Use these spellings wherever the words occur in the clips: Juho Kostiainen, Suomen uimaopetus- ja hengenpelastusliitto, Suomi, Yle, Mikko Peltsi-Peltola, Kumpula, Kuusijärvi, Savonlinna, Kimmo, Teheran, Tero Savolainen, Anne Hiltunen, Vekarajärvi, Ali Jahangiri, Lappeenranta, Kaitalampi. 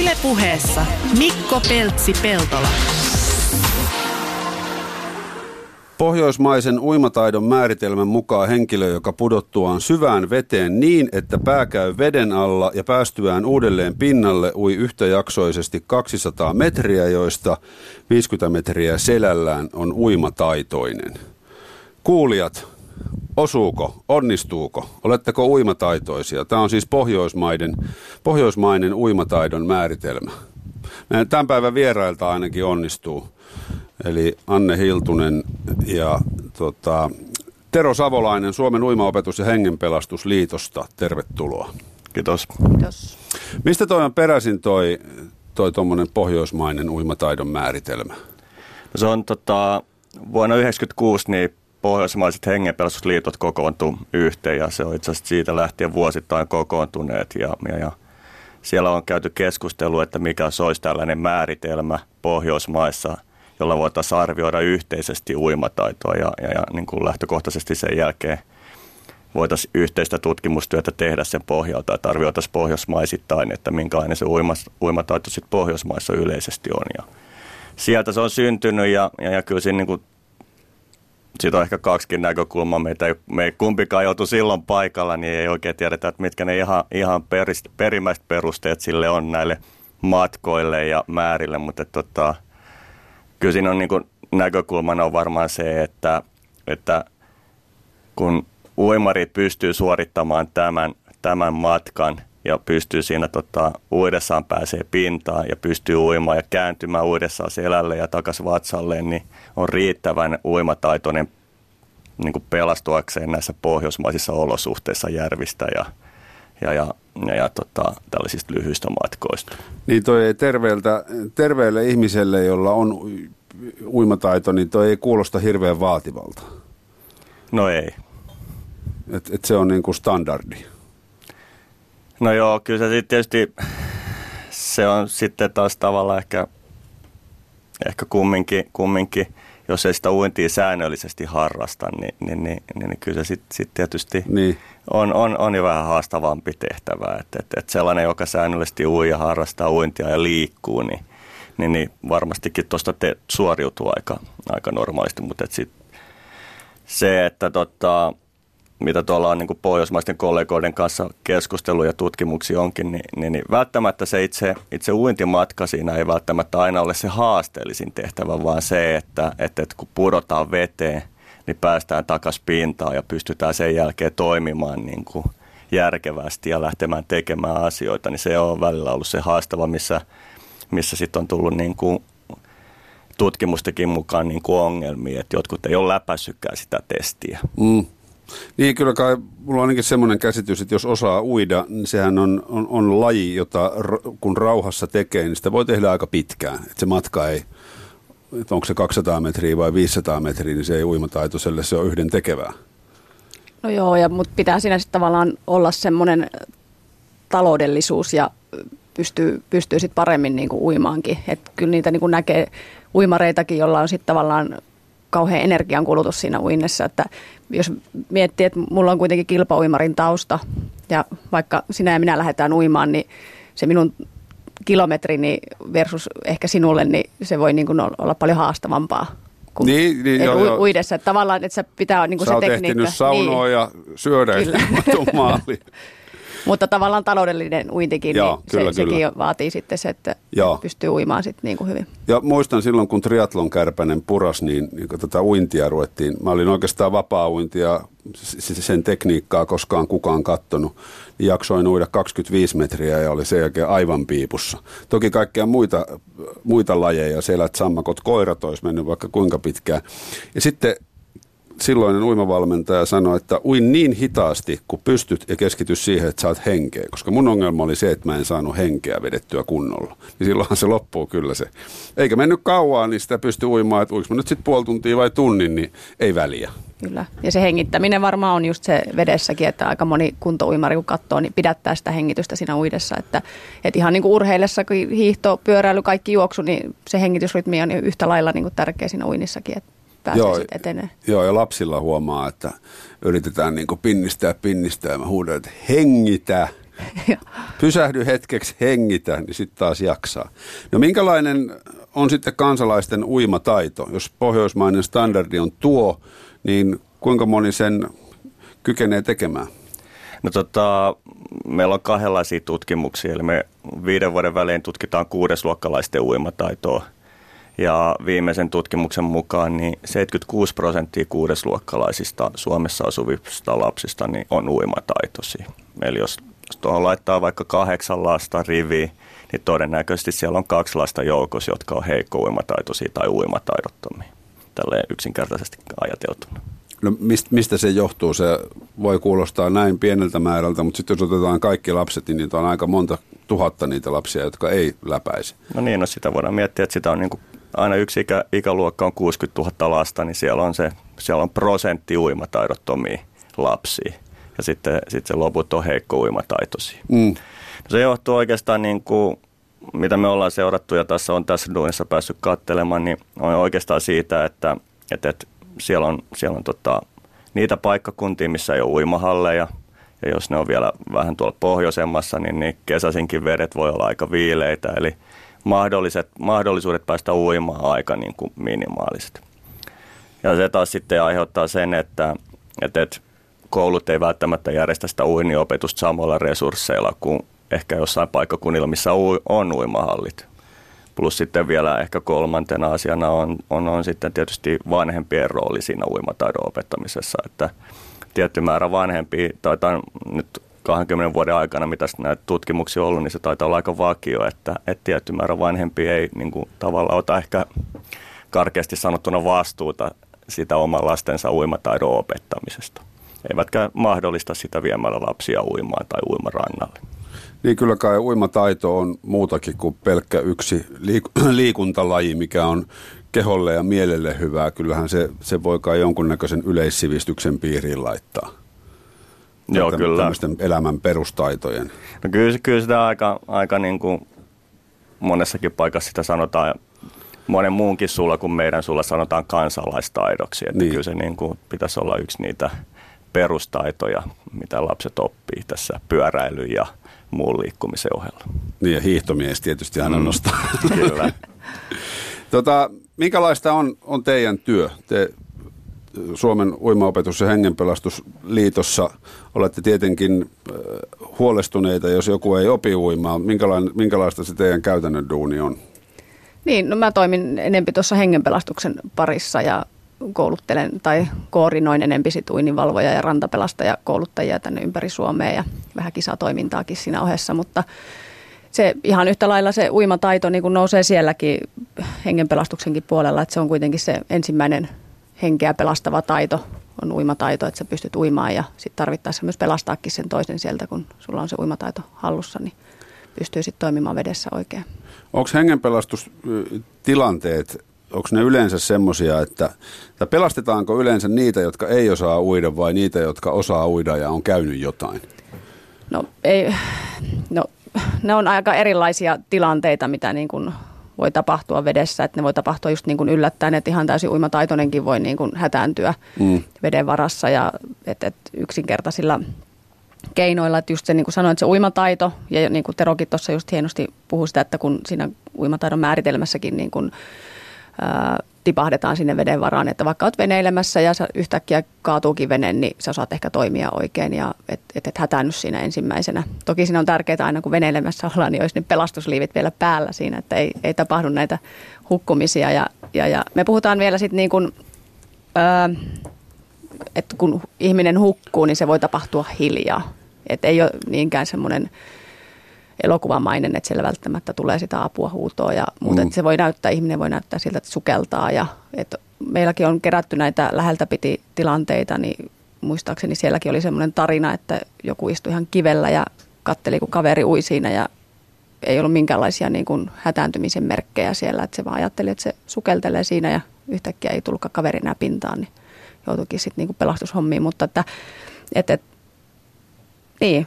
Yle Puheessa Mikko Peltsi-Peltola. Pohjoismaisen uimataidon määritelmän mukaan henkilö, joka pudottuaan syvään veteen niin, että pää käy veden alla ja päästyään uudelleen pinnalle, ui yhtäjaksoisesti 200 metriä, joista 50 metriä selällään, on uimataitoinen. Kuulijat, osuuko? Onnistuuko? Oletteko uimataitoisia? Tämä on siis pohjoismainen uimataidon määritelmä. Meidän tämän päivän vierailta ainakin onnistuu. Eli Anne Hiltunen ja Tero Savolainen Suomen uimaopetus- ja hengenpelastusliitosta. Tervetuloa. Kiitos. Kiitos. Mistä toi on peräisin toi tommonen pohjoismainen uimataidon määritelmä? No se on vuonna 1996 niin pohjoismaiset hengenpelastusliitot kokoontu yhteen, ja se on itse asiassa siitä lähtien vuosittain kokoontuneet ja siellä on käyty keskustelua, että mikä olisi tällainen määritelmä Pohjoismaissa, jolla voitaisiin arvioida yhteisesti uimataitoa ja niin kuin lähtökohtaisesti sen jälkeen voitaisiin yhteistä tutkimustyötä tehdä sen pohjalta, että arvioitaisiin pohjoismaisittain, että minkälainen se uimataito sitten Pohjoismaissa yleisesti on. Ja sieltä se on syntynyt ja kyllä siinä niin kuin, siitä on ehkä kaksikin näkökulmaa. Me ei kumpikaan joutu silloin paikalla, niin ei oikein tiedetä, että mitkä ne ihan perimmäiset perusteet sille on näille matkoille ja määrille, mutta kyllä siinä on niin kuin näkökulmana on varmaan se, että kun uimarit pystyy suorittamaan tämän matkan ja pystyy siinä uidessaan pääsee pintaan ja pystyy uimaan ja kääntymään uidessaan selälle ja takaisin vatsalleen, niin on riittävän uimataitoinen niin kuin pelastuakseen näissä pohjoismaisissa olosuhteissa järvistä ja tällaisista lyhyistä matkoista. Niin toi ei terveelle ihmiselle, jolla on uimataito, niin toi ei kuulosta hirveän vaativalta. No ei. Et se on niin kuin standardi. No joo, kyllä se sitten tietysti, se on sitten taas tavallaan ehkä kumminkin, jos ei sitä uintia säännöllisesti harrasta, niin kyllä se sitten tietysti niin on jo vähän haastavampi tehtävä. Että sellainen, joka säännöllisesti ui ja harrastaa uintia ja liikkuu, niin varmastikin tuosta suoriutuu aika normaalisti. Mutta se, että mitä tuolla on niin pohjoismaisten kollegoiden kanssa keskustelu ja tutkimuksia onkin, niin välttämättä se itse uintimatka siinä ei välttämättä aina ole se haasteellisin tehtävä, vaan se, että kun pudotaan veteen, niin päästään takaisin pintaan ja pystytään sen jälkeen toimimaan niin kuin järkevästi ja lähtemään tekemään asioita, niin se on välillä ollut se haastava, missä sitten on tullut niin kuin tutkimustakin mukaan niin kuin ongelmia, että jotkut ei ole läpäissytkään sitä testiä. Mm. Niin kyllä kai, mulla on ainakin semmoinen käsitys, että jos osaa uida, niin sehän on laji, jota kun rauhassa tekee, niin sitä voi tehdä aika pitkään. Että se matka ei, että onko se 200 metriä vai 500 metriä, niin se ei uimataitoiselle, se on yhden tekevää. No joo, mutta pitää siinä sitten tavallaan olla semmoinen taloudellisuus ja pystyy sitten paremmin niin kuin uimaankin. Että kyllä niitä niin kuin näkee uimareitakin, jolla on sitten tavallaan kauhean energiankulutus siinä uinnessa, että jos miettii, että mulla on kuitenkin kilpauimarin tausta ja vaikka sinä ja minä lähdetään uimaan, niin se minun kilometrini versus ehkä sinulle, niin se voi niin kuin olla paljon haastavampaa kuin uidessa. Että tavallaan, että se pitää niin kuin se tekniikka. Sä oot ehtinyt saunoa ja syödä ilmatun maali. Mutta tavallaan taloudellinen uintikin, joo, niin sekin vaatii sitten se, että joo, pystyy uimaan sitten niin kuin hyvin. Ja muistan silloin, kun triatlon kärpänen puras, niin tätä uintia ruvettiin. Mä olin oikeastaan vapaa-uintia, sen tekniikkaa koskaan kukaan katsonut. Jaksoin uida 25 metriä ja oli sen jälkeen aivan piipussa. Toki kaikkia muita lajeja, selät, sammakot, koirat olisi mennyt vaikka kuinka pitkään. Ja sitten silloinen uimavalmentaja sanoi, että uin niin hitaasti, kun pystyt ja keskity siihen, että saat henkeä. Koska mun ongelma oli se, että mä en saanut henkeä vedettyä kunnolla. Niin silloinhan se loppuu kyllä se. Eikä mennyt kauaa, niin sitä pysty uimaan, että uinko mä nyt sitten puoli tuntia vai tunnin, niin ei väliä. Kyllä. Ja se hengittäminen varmaan on just se vedessäkin, että aika moni kuntouimari kun katsoo, niin pidättää sitä hengitystä siinä uidessa. Että ihan niin kuin urheillessakin hiihto, pyöräily, kaikki juoksu, niin se hengitysrytmi on yhtä lailla niin kuin tärkeä siinä uinnissakin, että Joo, ja lapsilla huomaa, että yritetään niin kuin pinnistää, ja mä huudan, että hengitä, pysähdy hetkeksi, hengitä, niin sitten taas jaksaa. No minkälainen on sitten kansalaisten uimataito? Jos pohjoismainen standardi on tuo, niin kuinka moni sen kykenee tekemään? No meillä on kahdenlaisia tutkimuksia, eli me 5 vuoden välein tutkitaan 6-luokkalaisten uimataitoa. Ja viimeisen tutkimuksen mukaan niin 76% 6-luokkalaisista Suomessa asuvista lapsista niin on uimataitoisia. Eli jos tuohon laittaa vaikka 8 lasta riviin, niin todennäköisesti siellä on 2 lasta joukossa, jotka on heikko uimataitoisia tai uimataidottomia. Tälleen yksinkertaisesti ajateltuna. No mistä se johtuu? Se voi kuulostaa näin pieneltä määrältä, mutta sitten jos otetaan kaikki lapset, niin niitä on aika monta tuhatta niitä lapsia, jotka ei läpäisi. No niin, no sitä voidaan miettiä, että sitä on niin kuin aina yksi ikäluokka on 60 000 lasta, niin siellä on prosentti uimataidottomia lapsia ja sitten se loput on heikko uimataitoisia. Mm. Se johtuu oikeastaan, niin kuin, mitä me ollaan seurattu ja tässä duunissa päässyt katselemaan, niin on oikeastaan siitä, että siellä on niitä paikkakuntia, missä ei ole uimahalleja, ja jos ne on vielä vähän tuolla pohjoisemmassa, niin kesäisinkin vedet voi olla aika viileitä, eli mahdollisuudet päästä uimaan aika niin kuin minimaaliset. Ja se taas sitten aiheuttaa sen, että koulut ei välttämättä järjestä sitä uiniopetusta samoilla resursseilla kuin ehkä jossain paikkakunnilla, missä on uimahallit. Plus sitten vielä ehkä kolmantena asiana on sitten tietysti vanhempien rooli siinä uimataidon opettamisessa, että tietty määrä vanhempia, taitaa nyt 20 vuoden aikana, mitä näitä tutkimuksia on ollut, niin se taitaa olla aika vakio, että tietty määrä vanhempia ei niin kuin, tavallaan ota ehkä karkeasti sanottuna vastuuta sitä oman lastensa uimataidon opettamisesta. Eivätkä mahdollista sitä viemällä lapsia uimaan tai uimarannalle. Niin kyllä kai uimataito on muutakin kuin pelkkä yksi liikuntalaji, mikä on keholle ja mielelle hyvää. Kyllähän se voi kai jonkunnäköisen yleissivistyksen piiriin laittaa. Joo, kyllä. Tämmöisten elämän perustaitojen. No kyllä sitä aika niin kuin monessakin paikassa sitä sanotaan, monen muunkin sulla kuin meidän sulla sanotaan kansalaistaidoksi. Että niin. Kyllä se niin kuin pitäisi olla yksi niitä perustaitoja, mitä lapset oppii tässä pyöräily ja muun liikkumisen ohella. Niin ja hiihtomies tietysti aina nostaa. Kyllä. Minkälaista on teidän työ? Te Suomen uimaopetus- ja hengenpelastusliitossa olette tietenkin huolestuneita, jos joku ei opi uimaa. Minkälaista se teidän käytännön duuni on? Niin, no mä toimin enempi tuossa hengenpelastuksen parissa ja kouluttelen tai koordinoin enempi sit uininvalvoja ja rantapelastajakouluttajia tänne ympäri Suomea ja vähän kisatoimintaakin siinä ohessa, mutta se ihan yhtä lailla se uimataito niin kun nousee sielläkin hengenpelastuksenkin puolella, että se on kuitenkin se ensimmäinen henkeä pelastava taito, on uimataito, että sä pystyt uimaan ja sitten tarvittaessa myös pelastaakin sen toisen sieltä, kun sulla on se uimataito hallussa, niin pystyy sitten toimimaan vedessä oikein. Onko hengenpelastustilanteet, onko ne yleensä semmoisia, että pelastetaanko yleensä niitä, jotka ei osaa uida vai niitä, jotka osaa uida ja on käynyt jotain? No ei, ne on aika erilaisia tilanteita, mitä niin kuin voi tapahtua vedessä, että ne voi tapahtua just niin kuin yllättäen, että ihan täysin uimataitoinenkin voi niin kuin hätääntyä veden varassa ja että yksinkertaisilla keinoilla, että just se niin kuin sanoin, että se uimataito ja niin kuin Terokin tuossa just hienosti puhui sitä, että kun siinä uimataidon määritelmässäkin niin kuin tipahdetaan sinne veden varaan, että vaikka olet veneilemässä ja sä yhtäkkiä kaatuukin vene, niin sä osaat ehkä toimia oikein ja et hätäänny siinä ensimmäisenä. Toki siinä on tärkeää aina, kun veneilemässä ollaan, niin olisi ne pelastusliivit vielä päällä siinä, että ei tapahdu näitä hukkumisia. Ja me puhutaan vielä sitten niin kuin, että kun ihminen hukkuu, niin se voi tapahtua hiljaa. Että ei ole niinkään semmoinen elokuvamainen, että siellä välttämättä tulee sitä apua huutoa ja muuta, että se voi näyttää, ihminen voi näyttää siltä, että sukeltaa ja että meilläkin on kerätty näitä läheltä piti tilanteita, niin muistaakseni sielläkin oli semmoinen tarina, että joku istui ihan kivellä ja katteli, kun kaveri ui siinä ja ei ollut minkäänlaisia niin kuin hätääntymisen merkkejä siellä, että se vaan ajatteli, että se sukeltelee siinä ja yhtäkkiä ei tullutkaan kaveri enää pintaan, niin joutuikin sitten niin kuin pelastushommiin, mutta että niin,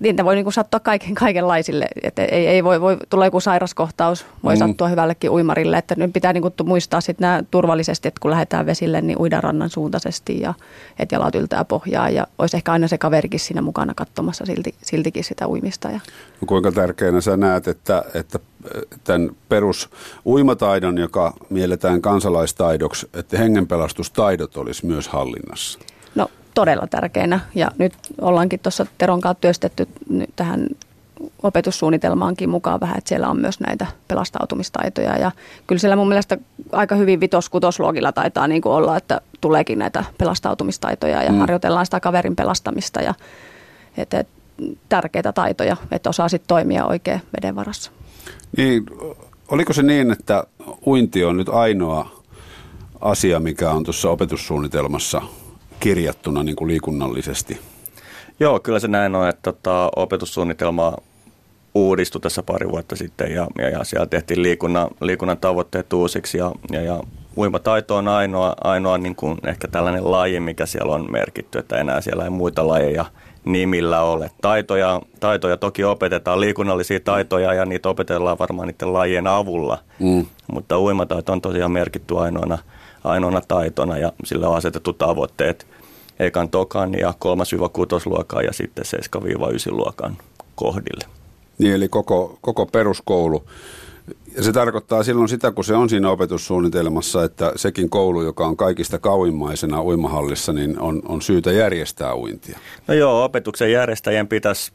niitä voi niin kuin sattua kaikenlaisille, että ei voi tulla joku sairaskohtaus, voi sattua hyvällekin uimarille, että nyt pitää niin kuin muistaa sitten nämä turvallisesti, että kun lähdetään vesille, niin uidaan rannan suuntaisesti ja että jalat yltää pohjaa ja olisi ehkä aina se kaverikin siinä mukana katsomassa siltikin sitä uimista. Ja. No kuinka tärkeänä sä näet, että tämän perusuimataidon, joka mielletään kansalaistaidoksi, että hengenpelastustaidot olisi myös hallinnassa? No todella tärkeänä ja nyt ollaankin tuossa Teron kanssa työstetty tähän opetussuunnitelmaankin mukaan vähän, että siellä on myös näitä pelastautumistaitoja ja kyllä siellä mun mielestä aika hyvin 5-6-luokilla taitaa niin kuin olla, että tuleekin näitä pelastautumistaitoja ja harjoitellaan sitä kaverin pelastamista ja että tärkeitä taitoja, että osaa sitten toimia oikein veden varassa. Niin, oliko se niin, että uinti on nyt ainoa asia, mikä on tuossa opetussuunnitelmassa kirjattuna niin kuin liikunnallisesti? Joo, kyllä se näin on, että opetussuunnitelma uudistui tässä pari vuotta sitten ja siellä tehtiin liikunnan tavoitteet uusiksi ja uimataito on ainoa niin kuin ehkä tällainen laji, mikä siellä on merkitty, että enää siellä ei muita lajeja nimillä ole. Taitoja toki opetetaan, liikunnallisia taitoja ja niitä opetellaan varmaan niiden lajien avulla, mutta uimataito on tosiaan merkitty ainoana taitona ja sillä on asetettu tavoitteet ekan, tokan ja 3-6-luokan ja sitten 7-9-luokan kohdille. Niin, eli koko peruskoulu. Ja se tarkoittaa silloin sitä, kun se on siinä opetussuunnitelmassa, että sekin koulu, joka on kaikista kauimmaisena uimahallissa, niin on syytä järjestää uintia. No joo, opetuksen järjestäjien pitäisi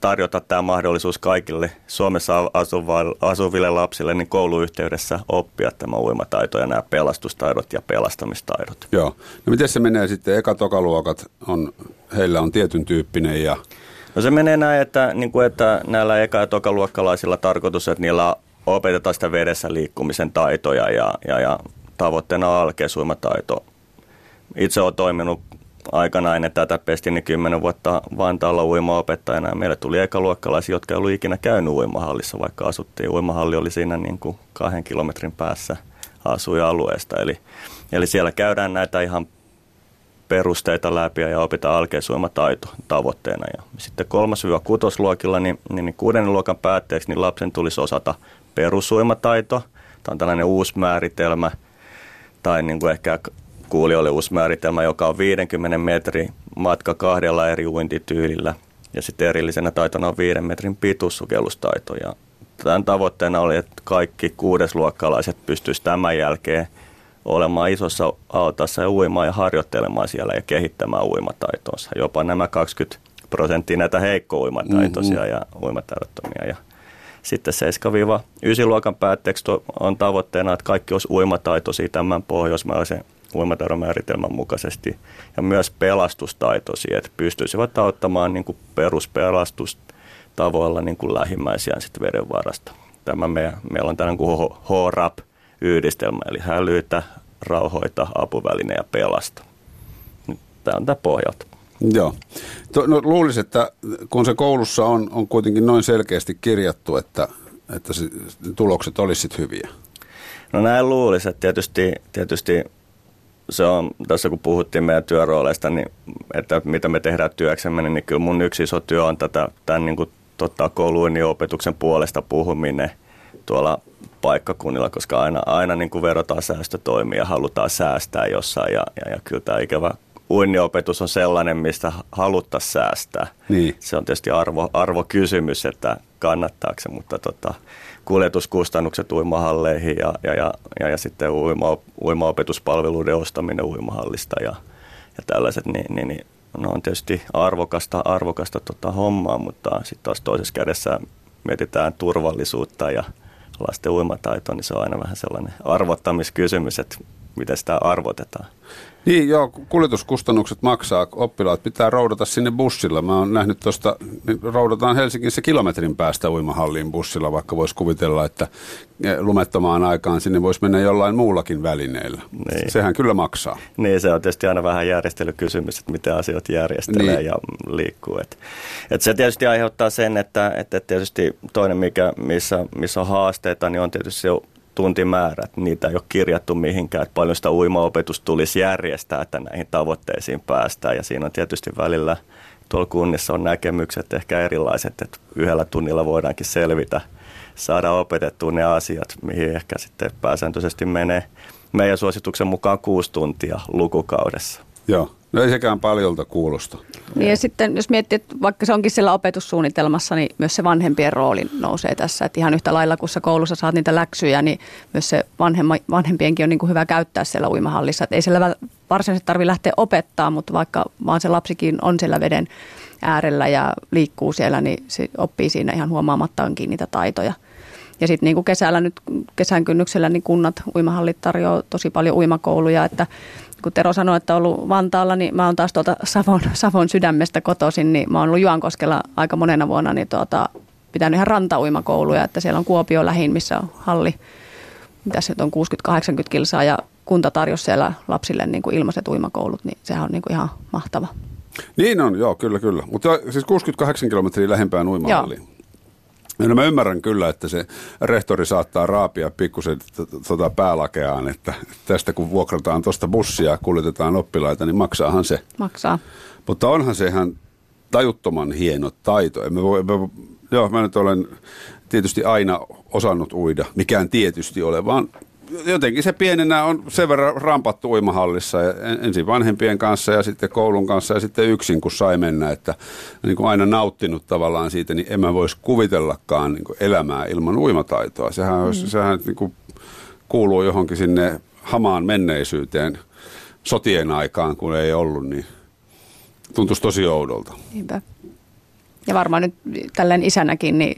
tarjota tämä mahdollisuus kaikille Suomessa asuville lapsille niin kouluyhteydessä oppia tämä uimataito ja nämä pelastustaidot ja pelastamistaidot. Joo. No miten se menee sitten? Eka-tokaluokat, heillä on tietyn tyyppinen ja... No se menee näin, että näillä eka- ja tokaluokkalaisilla tarkoitus, että niillä opetetaan sitä vedessä liikkumisen taitoja ja tavoitteena on alkeisuimataito. Itse olen toiminut aikana ennen tätä pestin 10 vuotta Vantaalla uimaopettajana ja meille tuli ekaluokkalaisia, jotka ei ollut ikinä käynyt uimahallissa, vaikka asuttiin. Uimahalli oli siinä niin kuin 2 kilometrin päässä asuinalueesta. Eli siellä käydään näitä ihan perusteita läpi ja opitaan alkeisuimataito tavoitteena. Ja sitten 3-6-luokilla, niin 6. luokan päätteeksi niin lapsen tulisi osata perusuimataito. Tämä on tällainen uusi määritelmä, tai niin kuin ehkä kuulijoille uusi määritelmä, joka on 50 metrin matka 2 eri uintityylillä. Ja sitten erillisenä taitona on 5 metrin pituussukellustaito. Ja tämän tavoitteena oli, että kaikki 6-luokkalaiset pystyisivät tämän jälkeen olemaan isossa altaassa ja uimaan ja harjoittelemaan siellä ja kehittämään uimataitonsa. Jopa nämä 20% näitä heikkouimataitoisia ja uimataidottomia. Ja sitten 7-9-luokan päätteeksi on tavoitteena, että kaikki olisi uimataitoisia tämän pohjoismaisen uimataidon määritelmän mukaisesti ja myös pelastustaitoisia, että pystyisivät auttamaan niin kuin peruspelastustavoilla niin kuin lähimmäisiään sitten veden varasta. Tämä meillä on tällainen kuin HRAP-yhdistelmä, eli hälytä, rauhoita, apuväline ja pelasta. Tämä on tämä pohjalta. Joo. No, luulisin, että kun se koulussa on kuitenkin noin selkeästi kirjattu, että tulokset olisivat hyviä. No näin luulisin, että tietysti se on, tässä kun puhuttiin meidän työrooleista, niin että mitä me tehdään työksemme, niin kyllä mun yksi iso työ on tämän niin kuin, kouluun ja opetuksen puolesta puhuminen tuolla paikkakunnilla, koska aina niin kuin verotaan säästötoimia ja halutaan säästää jossain ja kyllä tämä ikävä uinniopetus on sellainen, mistä haluttaisiin säästää. Niin. Se on tietysti arvokysymys, että kannattaako se, mutta kuljetuskustannukset uimahalleihin ja sitten uimaopetuspalveluiden ostaminen uimahallista ja tällaiset, niin ne on tietysti arvokasta hommaa, mutta sitten taas toisessa kädessä mietitään turvallisuutta ja lasten uimataitoa, niin se on aina vähän sellainen arvottamiskysymys, että miten sitä arvotetaan. Niin joo, kuljetuskustannukset maksaa, oppilaat pitää roudata sinne bussilla. Mä oon nähnyt tuosta, roudataan Helsingissä kilometrin päästä uimahalliin bussilla, vaikka voisi kuvitella, että lumettomaan aikaan sinne voisi mennä jollain muullakin välineellä. Niin. Sehän kyllä maksaa. Niin, se on tietysti aina vähän järjestelykysymys, että miten asiat järjestelee niin ja liikkuu. Et se tietysti aiheuttaa sen, että tietysti toinen, missä on haasteita, niin on tietysti se tuntimäärät, niitä ei ole kirjattu mihinkään, että paljon sitä uimaopetusta tulisi järjestää, että näihin tavoitteisiin päästään. Ja siinä on tietysti välillä tuolla kunnissa on näkemykset ehkä erilaiset, että yhdellä tunnilla voidaankin selvitä, saada opetettua ne asiat, mihin ehkä sitten pääsääntöisesti menee meidän suosituksen mukaan 6 tuntia lukukaudessa. Joo. No ei sekään paljolta kuulosta. Niin ja sitten jos miettii, että vaikka se onkin siellä opetussuunnitelmassa, niin myös se vanhempien rooli nousee tässä. Että ihan yhtä lailla, kun sä koulussa saat niitä läksyjä, niin myös se vanhempienkin on niin kuin hyvä käyttää siellä uimahallissa. Että ei siellä varsinaisesti tarvitse lähteä opettaa, mutta vaikka vaan se lapsikin on siellä veden äärellä ja liikkuu siellä, niin se oppii siinä ihan huomaamattaankin niitä taitoja. Ja sitten niin kuin kesällä nyt, kesän kynnyksellä, niin kunnat, uimahallit tarjoaa tosi paljon uimakouluja, että kun Tero sanoi, että on ollut Vantaalla, niin mä oon taas tuolta Savon sydämestä kotoisin, niin mä oon ollut Juankoskella aika monena vuonna, niin pitänyt ihan rantauimakouluja, että siellä on Kuopio lähin, missä on halli, mitä se on 60-80 kilsaa, ja kunta tarjosi siellä lapsille niin kuin ilmaiset uimakoulut, niin sehän on niin kuin ihan mahtava. Niin on, joo, kyllä. Mutta siis 60-80 kilometriä lähempään uimahalliin. No mä ymmärrän kyllä, että se rehtori saattaa raapia pikkusen päälakeaan, että tästä kun vuokrataan tuosta bussia ja kuljetetaan oppilaita, niin maksaahan se. Maksaa. Mutta onhan se ihan tajuttoman hieno taito. Mä nyt olen tietysti aina osannut uida, mikään tietysti ole, vaan jotenkin se pienenä on sen verran rampattu uimahallissa ja ensin vanhempien kanssa ja sitten koulun kanssa ja sitten yksin, kun sai mennä, että niin kuin aina nauttinut tavallaan siitä, niin en mä voisi kuvitellakaan niin kuin elämää ilman uimataitoa. Sehän niin kuin kuuluu johonkin sinne hamaan menneisyyteen sotien aikaan, kun ei ollut, niin tuntuisi tosi oudolta. Niinpä. Ja varmaan nyt tällainen isänäkin, niin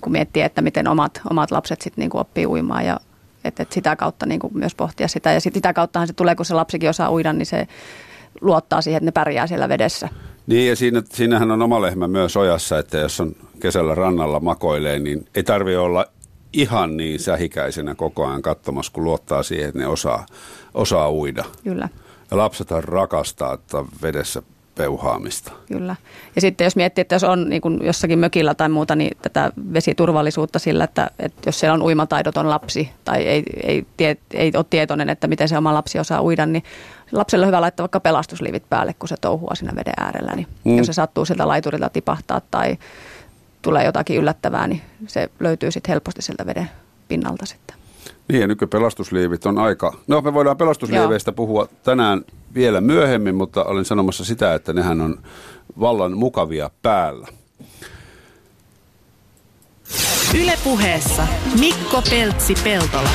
kuin miettiä, että miten omat lapset sitten niin kuin oppii uimaan ja että sitä kautta niin kuin myös pohtia sitä. Ja sitä kauttahan se tulee, kun se lapsikin osaa uida, niin se luottaa siihen, että ne pärjää siellä vedessä. Niin ja siinähän on oma lehmä myös ojassa, että jos on kesällä rannalla makoilee, niin ei tarvitse olla ihan niin sähikäisenä koko ajan katsomassa, kun luottaa siihen, että ne osaa uida. Kyllä. Ja lapsethan rakastaa vedessä peuhaamista. Kyllä. Ja sitten jos miettii, että jos on niin kuin jossakin mökillä tai muuta, niin tätä vesiturvallisuutta sillä, että jos siellä on uimataidoton lapsi tai ei ole tietoinen, että miten se oma lapsi osaa uida, niin lapselle on hyvä laittaa vaikka pelastusliivit päälle, kun se touhua siinä veden äärellä. Niin jos se sattuu sieltä laiturilta tipahtaa tai tulee jotakin yllättävää, niin se löytyy sitten helposti sieltä veden pinnalta sitten. Niin ja nykypelastusliivit on aika. No me voidaan pelastusliiveistä puhua tänään vielä myöhemmin, mutta olen sanomassa sitä, että nehän on vallan mukavia päällä. Yle Puheessa Mikko Peltsi-Peltola.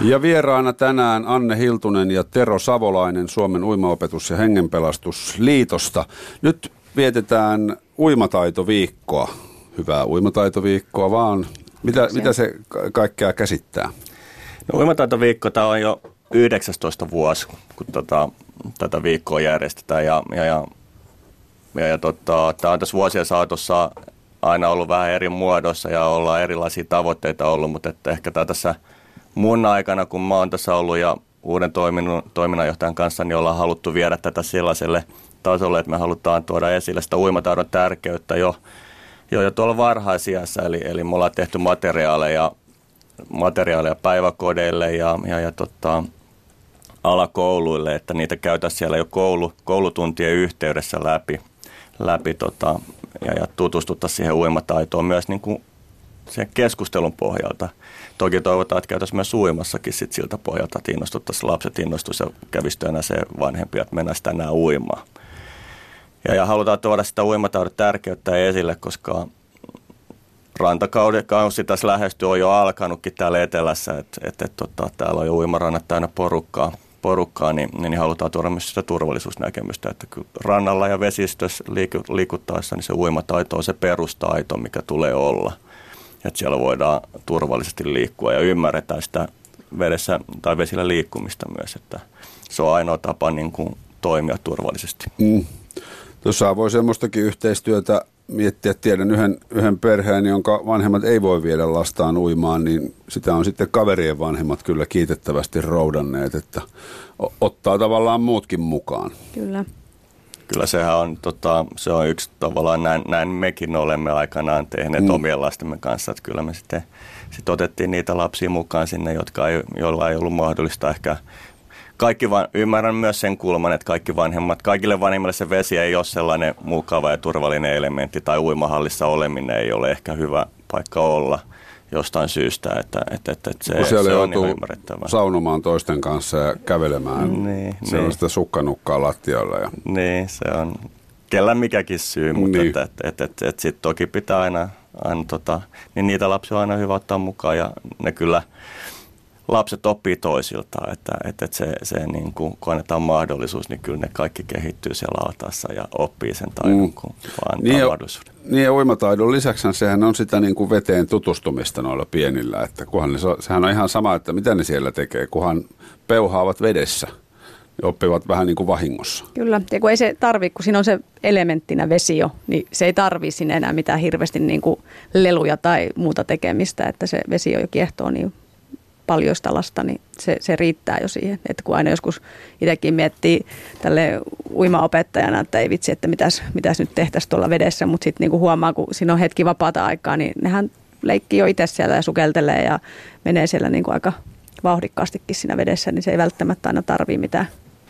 Ja vieraana tänään Anne Hiltunen ja Tero Savolainen Suomen uimaopetus- ja hengenpelastusliitosta. Nyt vietetään uimataitoviikkoa. Hyvää uimataitoviikkoa vaan. Mitä se kaikkea käsittää? No, uimataitoviikko, tämä on jo 19 vuosi, kun tätä viikkoa järjestetään ja tämä on tässä vuosien saatossa aina ollut vähän eri muodoissa ja ollaan erilaisia tavoitteita ollut, mutta että ehkä tämä tässä mun aikana, kun mä oon tässä ollut ja uuden toiminnanjohtajan kanssa, niin ollaan haluttu viedä tätä sellaiselle tasolle, että me halutaan tuoda esille sitä uimataidon tärkeyttä jo tuolla varhaisiässä, eli me ollaan tehty materiaaleja päiväkodeille ja alakouluille, että niitä käytäisiin siellä jo koulutuntien yhteydessä läpi ja tutustuttaisiin siihen uimataitoon myös niin kuin sen keskustelun pohjalta. Toki toivotaan, että käytäisiin myös uimassakin sit siltä pohjalta, että innostuttaisiin lapset ja kävisi se vanhempia, että mennään sitä enää uimaan. Ja halutaan tuoda sitä uimataidon tärkeyttä esille, koska rantakausi tässä lähestyy, on jo alkanutkin täällä etelässä, että täällä on jo uimarannat täynnä porukkaa niin halutaan tuoda myös sitä turvallisuusnäkemystä, että kyllä rannalla ja vesistössä liikuttaessa niin se uimataito on se perustaito, mikä tulee olla. Että siellä voidaan turvallisesti liikkua ja ymmärretään sitä vedessä tai vesillä liikkumista myös, että se on ainoa tapa niin kuin toimia turvallisesti. Tuossa voi semmoistakin yhteistyötä miettiä. Tiedän yhden perheen, jonka vanhemmat ei voi viedä lastaan uimaan, niin sitä on sitten kaverien vanhemmat kyllä kiitettävästi roudanneet, että ottaa tavallaan muutkin mukaan. Kyllä. Kyllä sehän on, se on yksi tavallaan, näin mekin olemme aikanaan tehneet omien lastemme kanssa, että kyllä me sitten otettiin niitä lapsia mukaan sinne, joilla ei ollut mahdollista ehkä kaikki ymmärrän myös sen kulman, että kaikille vanhemmille se vesi ei ole sellainen mukava ja turvallinen elementti, tai uimahallissa oleminen ei ole ehkä hyvä paikka olla jostain syystä, että se on ihan ymmärrettävää. Saunomaan toisten kanssa ja kävelemään. On sitä sukkanukkaa lattialla. Ja... Niin, se on kellä mikäkin syy, mutta niin. Sitten toki pitää aina niin niitä lapsia on aina hyvä ottaa mukaan, ja ne kyllä... Lapset oppii toisiltaan, että se niin kuin, kun annetaan mahdollisuus, niin kyllä ne kaikki kehittyy siellä altaassa ja oppii sen taidon, kun vaan antaa mahdollisuuden. Niin ja uimataidon lisäksi sehän on sitä niin kuin veteen tutustumista noilla pienillä, että kunhan ne, sehän on ihan sama, että mitä ne siellä tekee, kunhan peuhaavat vedessä. Oppivat vähän niin kuin vahingossa. Kyllä, ja kun ei se tarvitse, kun siinä on se elementtinä vesi jo, niin se ei tarvitse sinne enää mitään hirveästi niin kuin leluja tai muuta tekemistä, että se vesi jo kiehtoo niin paljon sitä lasta, niin se riittää jo siihen. Että kun aina joskus itsekin miettii tälle uimaopettajana, että ei vitsi, että mitäs nyt tehtäisiin tuolla vedessä, mutta sitten niinku huomaa, kun siinä on hetki vapaata aikaa, niin nehän leikkii jo itse siellä ja sukeltelee ja menee siellä niinku aika vauhdikkaastikin siinä vedessä, niin se ei välttämättä aina tarvitse mitään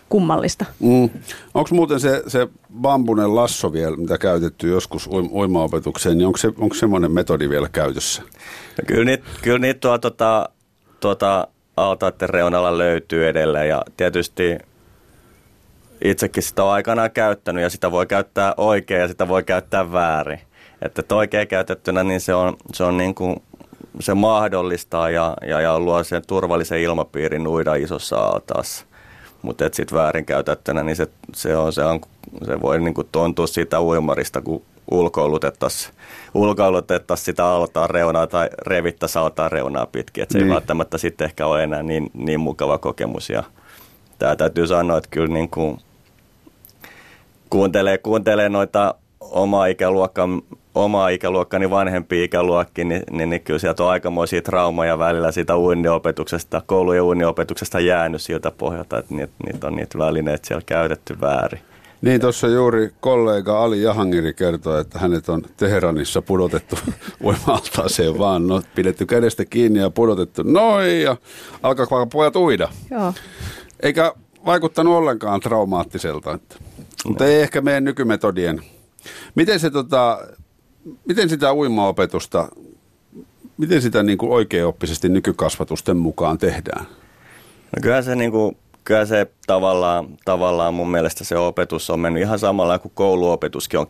kummallista. Mm. Onko muuten se bambunen lasso vielä, mitä käytetty joskus uimaopetukseen, niin onko semmoinen metodi vielä käytössä? No kyllä niitä altaiden reunalla löytyy edelleen, ja tietysti itsekin sitä on aikanaan käyttänyt, ja sitä voi käyttää oikein ja sitä voi käyttää väärin. Että oikein käytettynä niin se on niin kuin, se mahdollistaa ja luo sen turvallisen ilmapiirin uida isossa altaassa. Mutta sitten väärin käytettynä niin se voi niin kuin tuntua siitä uimarista, kun ulkoilutettaisiin sitä altaan reunaa tai revittäisiin altaan reunaa pitkin. Et se ei välttämättä sitten ehkä ole enää niin mukava kokemus. Ja tämä täytyy sanoa, että kyllä niin kuin kuuntelee noita oma ikäluokkani vanhempia ikäluokkia, niin kyllä sieltä on aikamoisia traumaja välillä siitä uinniopetuksesta, koulujen uinniopetuksesta jäänyt siltä pohjalta, että niitä on niitä välineitä siellä käytetty väärin. Niin, tuossa juuri kollega Ali Jahangiri kertoi, että hänet on Teheranissa pudotettu uima-altaaseen vaan. No, pidetty kädestä kiinni ja pudotettu noin ja alkaa pojat uida. Joo. Eikä vaikuttanut ollenkaan traumaattiselta. Että. Mutta ei ehkä meidän nykymetodien. Miten sitä uimaopetusta, miten sitä niin kuin oikeaoppisesti nykykasvatusten mukaan tehdään? No kyllähän se niin kuin... Kyllä se tavallaan mun mielestä se opetus on mennyt ihan samalla kuin kouluopetuskin on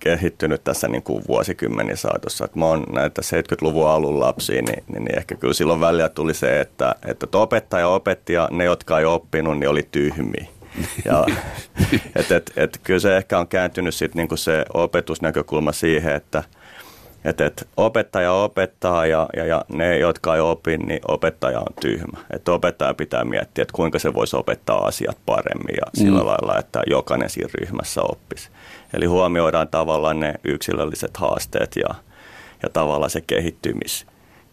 kehittynyt tässä niin kuin vuosikymmeniä saatossa. Että mä oon näitä 70-luvun alun lapsia, niin ehkä kyllä silloin välillä tuli se, että opettaja opetti ja ne, jotka ei oppinut, niin oli tyhmiä. Kyllä se ehkä on kääntynyt sit niin kuin se opetusnäkökulma siihen, että opettaja opettaa ja ne, jotka ei opi, niin opettaja on tyhmä. Että opettaja pitää miettiä, että kuinka se voisi opettaa asiat paremmin ja sillä lailla, että jokainen siinä ryhmässä oppisi. Eli huomioidaan tavallaan ne yksilölliset haasteet ja tavallaan se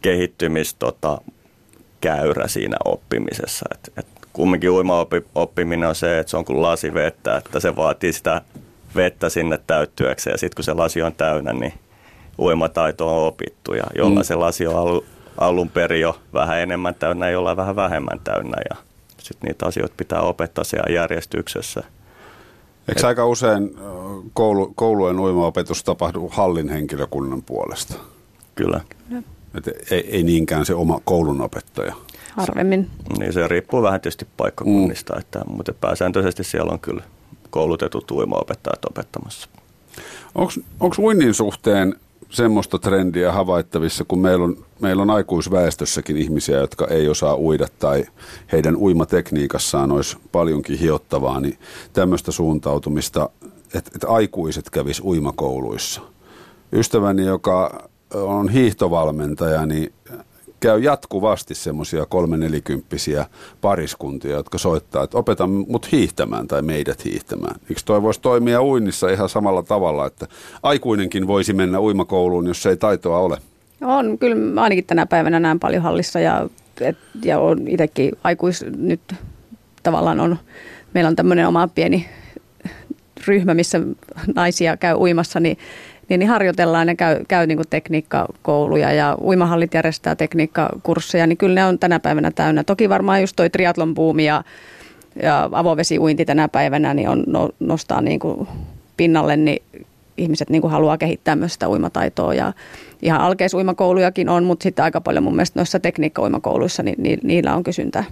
kehittymiskäyrä siinä oppimisessa. Et kumminkin uimaoppiminen on se, että se on kuin lasi vettä, että se vaatii sitä vettä sinne täyttyäkseen ja sitten kun se lasi on täynnä, niin uimataito on opittu ja jollain se lasi on alun perin jo vähän enemmän täynnä ja jollain vähän vähemmän täynnä. Ja sitten niitä asioita pitää opettaa siellä järjestyksessä. Eikö aika usein koulujen uimaopetus tapahdu hallin henkilökunnan puolesta? Kyllä. Ei niinkään se oma koulun opettaja. Harvemmin. Niin se riippuu vähän tietysti paikkakunnista, mutta pääsääntöisesti siellä on kyllä koulutetut uimaopettajat opettamassa. Onko uinnin suhteen semmoista trendiä havaittavissa, kun meillä on aikuisväestössäkin ihmisiä, jotka ei osaa uida tai heidän uimatekniikassaan olisi paljonkin hiottavaa, niin tämmöistä suuntautumista, että aikuiset kävis uimakouluissa. Ystäväni, joka on hiihtovalmentaja, niin käy jatkuvasti semmoisia 3-40-vuotiaita pariskuntia, jotka soittaa, että opeta mut hiihtämään tai meidät hiihtämään. Eikö toi voisi toimia uinnissa ihan samalla tavalla, että aikuinenkin voisi mennä uimakouluun, jos ei taitoa ole? On, kyllä ainakin tänä päivänä näen paljon hallissa ja on itsekin nyt tavallaan on, meillä on tämmöinen oma pieni ryhmä, missä naisia käy uimassa, niin harjoitellaan ja käy niin kuin tekniikkakouluja ja uimahallit järjestää tekniikkakursseja, niin kyllä ne on tänä päivänä täynnä. Toki varmaan just toi triatlon buumi ja ja avovesiuinti tänä päivänä niin on, nostaa niin kuin pinnalle, niin ihmiset niin kuin haluaa kehittää myös sitä uimataitoa. Ja ihan alkeisuimakoulujakin on, mutta sitten aika paljon mun mielestä noissa tekniikka-uimakouluissa niin niillä on kysyntää.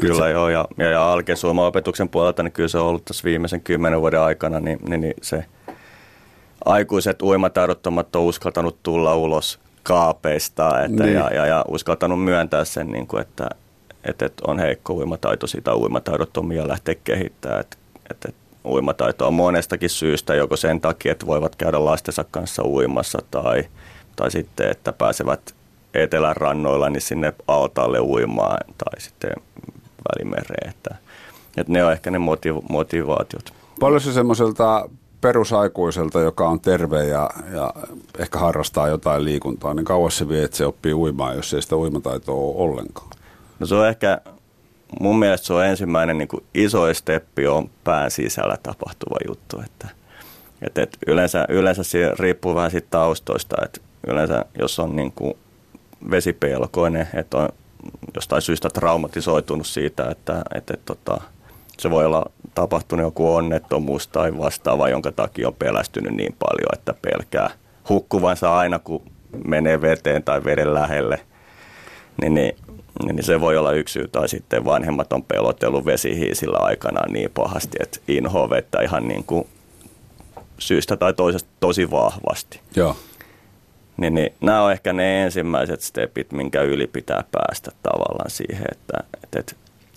Kyllä joo, ja alkeisuimaopetuksen puolelta niin kyllä se on ollut tässä viimeisen 10 vuoden aikana, niin se aikuiset uimataidottomat on uskaltanut tulla ulos kaapeista niin. ja uskaltanut myöntää sen, niin kuin, että on heikko uimataito, sitä uimataidottomia lähteä kehittämään. Uimataito on monestakin syystä, joko sen takia, että voivat käydä lastensa kanssa uimassa tai sitten, että pääsevät etelän rannoilla niin sinne altaalle uimaan tai sitten Välimereen. Että ne on ehkä ne motivaatiot. Paljon se semmoiselta perusaikuiselta, joka on terve ja ehkä harrastaa jotain liikuntaa, niin kauas se vie, että se oppii uimaan, jos ei sitä uimataitoa ole ollenkaan? No se on ehkä, mun mielestä se on ensimmäinen niin kuin iso steppi on pään sisällä tapahtuva juttu. Että yleensä se riippuu vähän siitä taustoista, että yleensä jos on niin kuin vesipelkoinen, että on jostain syystä traumatisoitunut siitä, että se voi olla tapahtunut joku onnettomuus tai vastaava, jonka takia on pelästynyt niin paljon, että pelkää hukkuvansa aina, kun menee veteen tai veden lähelle, niin se voi olla yksi syy. Tai sitten vanhemmat on pelotellut vesihiisillä aikanaan niin pahasti, että inhoa vettä ihan niin kuin syystä tai toisesta tosi vahvasti. Joo. Niin, nämä on ehkä ne ensimmäiset stepit, minkä yli pitää päästä tavallaan siihen,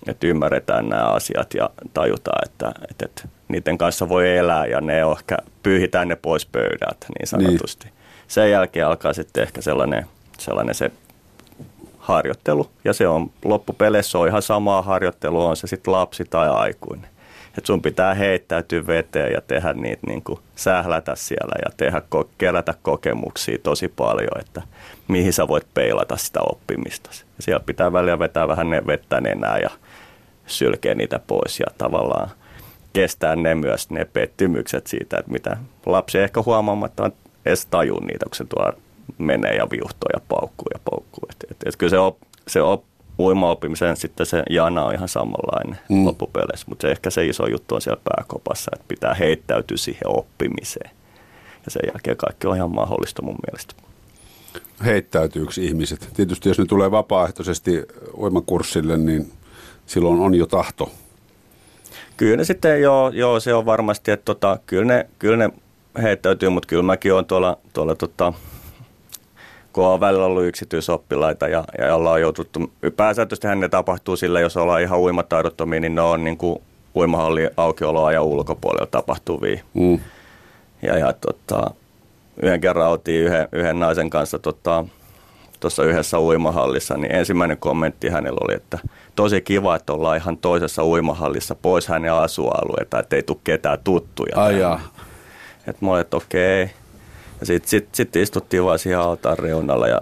että ymmärretään nämä asiat ja tajutaan, että niiden kanssa voi elää ja ne ehkä pyyhitään ne pois pöydältä niin sanotusti. Niin. Sen jälkeen alkaa sitten ehkä sellainen se harjoittelu ja se on loppupeleissä on ihan samaa harjoittelua, on se sitten lapsi tai aikuinen. Että sun pitää heittäytyä veteen ja tehdä niitä niin kuin sählätä siellä ja kerätä kokemuksia tosi paljon, että mihin sä voit peilata sitä oppimista. Ja siellä pitää välillä vetää vähän ne vettä nenää ja sylkeä niitä pois ja tavallaan kestää ne myös ne pettymykset siitä, että mitä lapsi ehkä huomaamatta on edes tajuu niitä, kun se tuo menee ja viuhtoo ja paukkuu. Et kyllä se uimaoppimisen sitten se jana on ihan samanlainen loppupeleissä, mutta ehkä se iso juttu on siellä pääkopassa, että pitää heittäytyä siihen oppimiseen. Ja sen jälkeen kaikki on ihan mahdollista mun mielestä. Heittäytyykö ihmiset? Tietysti jos ne tulee vapaaehtoisesti uimakurssille, niin silloin on jo tahto. Kyllä ne sitten joo se on varmasti, että kyllä ne heittäytyy, mutta kyllä mäkin olen tuolla kun on välillä ollut yksityisoppilaita ja ollaan joututtu, pääsääntöistähän ne tapahtuu sillä, jos ollaan ihan uimataidottomia, niin ne on niin kuin uimahallin aukioloa ja ulkopuolella tapahtuvia. Mm. Ja yhden kerran oltiin yhden naisen kanssa tuossa yhdessä uimahallissa, niin ensimmäinen kommentti hänellä oli, että tosi kiva, että ollaan ihan toisessa uimahallissa pois hänen asualueelta, että ei tule ketään tuttuja. Että mä olin, että okei. Sitten istuttiin vaan siihen altaan reunalla ja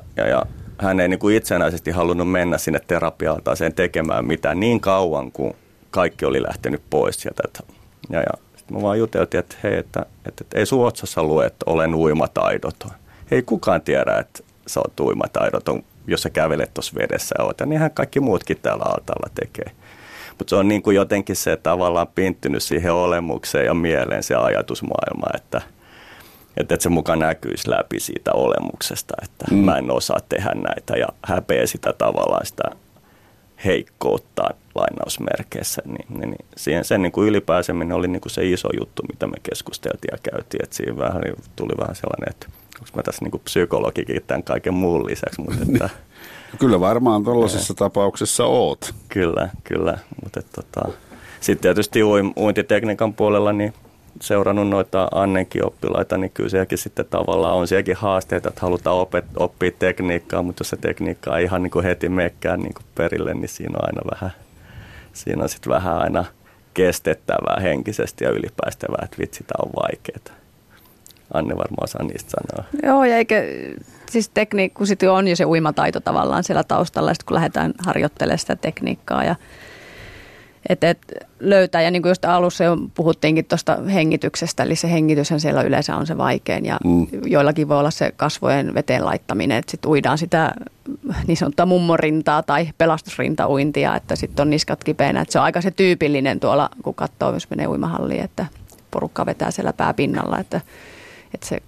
hän ei niin kuin itsenäisesti halunnut mennä sinne terapia-altaaseen tekemään mitään niin kauan, kun kaikki oli lähtenyt pois sieltä. Ja sitten me vaan juteltiin, että hei, että ei sun otsassa lue, että olen uimataidoton. Ei kukaan tiedä, että sä oot uimataidoton, jos sä kävelet tuossa vedessä ja oot. Ja niinhän kaikki muutkin täällä altaalla tekee. Mutta se on niin kuin jotenkin se tavallaan pinttynyt siihen olemukseen ja mieleen se ajatusmaailma, että se muka näkyisi läpi siitä olemuksesta, että mä en osaa tehdä näitä ja häpeä sitä tavallaan sitä heikkoutta lainausmerkeissä. Niin siihen sen niin kuin ylipääseminen oli niin kuin se iso juttu, mitä me keskusteltiin ja käytiin. Et siinä tuli vähän sellainen, että onko mä tässä niin kuin psykologikin tämän kaiken muun lisäksi. Mutta kyllä varmaan tuollaisessa tapauksessa oot. Kyllä. Sitten tietysti uintitekniikan puolella niin seurannut noita Annenkin oppilaita, niin kyllä sielläkin sitten tavallaan on sielläkin haasteita, että halutaan oppia tekniikkaa, mutta jos se tekniikka ei ihan niin kuin heti menekään niin kuin perille, niin siinä on sitten vähän aina kestettävää henkisesti ja ylipäästävää, että vitsi, tämä on vaikeaa. Anne varmaan saa niistä sanoa. Joo, ja eikä siis tekniikka, sitten on jo se uimataito tavallaan siellä taustalla, kun lähdetään harjoittelemaan sitä tekniikkaa ja et löytää, ja niin kuin just alussa jo puhuttiinkin tuosta hengityksestä, eli se hengityshän siellä yleensä on se vaikein, ja joillakin voi olla se kasvojen veteen laittaminen, että sitten uidaan sitä niin sanottua mummorintaa tai pelastusrintauintia, että sitten on niskat kipeinä. Että se on aika se tyypillinen tuolla, kun katsoo, jos menee uimahalliin, että porukka vetää siellä pääpinnalla, että se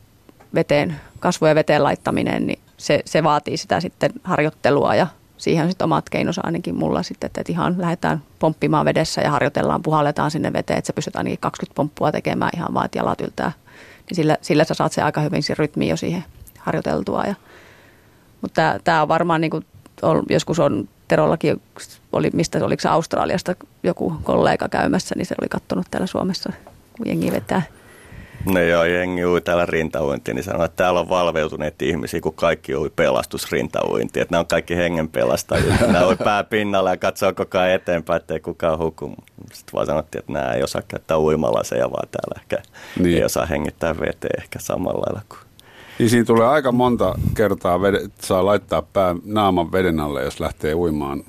veteen, kasvojen veteen laittaminen, niin se vaatii sitä sitten harjoittelua ja siihen sitten omat keinonsa ainakin mulla sitten, että ihan lähdetään pomppimaan vedessä ja harjoitellaan, puhalletaan sinne veteen, että sä pystyt ainakin 20 pomppua tekemään ihan vaan, että jalat yltää. Niin sillä sä saat se aika hyvin sen rytmiin jo siihen harjoiteltua. Mutta tämä on varmaan, niin kuin joskus on Terollakin, oliko se Australiasta joku kollega käymässä, niin se oli kattonut täällä Suomessa, kun jengi vetää. No joo, jengi ui täällä rintauintia, niin sanoo, että täällä on valveutuneet ihmisiä, kun kaikki ui pelastusrintauintia. Että nämä on kaikki hengenpelastajia. Nämä ui pääpinnalla ja katsoo koko ajan eteenpäin, ettei kukaan huku. Sitten vaan sanottiin, että nämä ei osaa käyttää uimalaseja, vaan täällä ehkä niin. Ei osaa hengittää veteen ehkä samalla lailla kuin. Niin siinä tulee aika monta kertaa, saa laittaa pää naaman veden alle, jos lähtee uimaan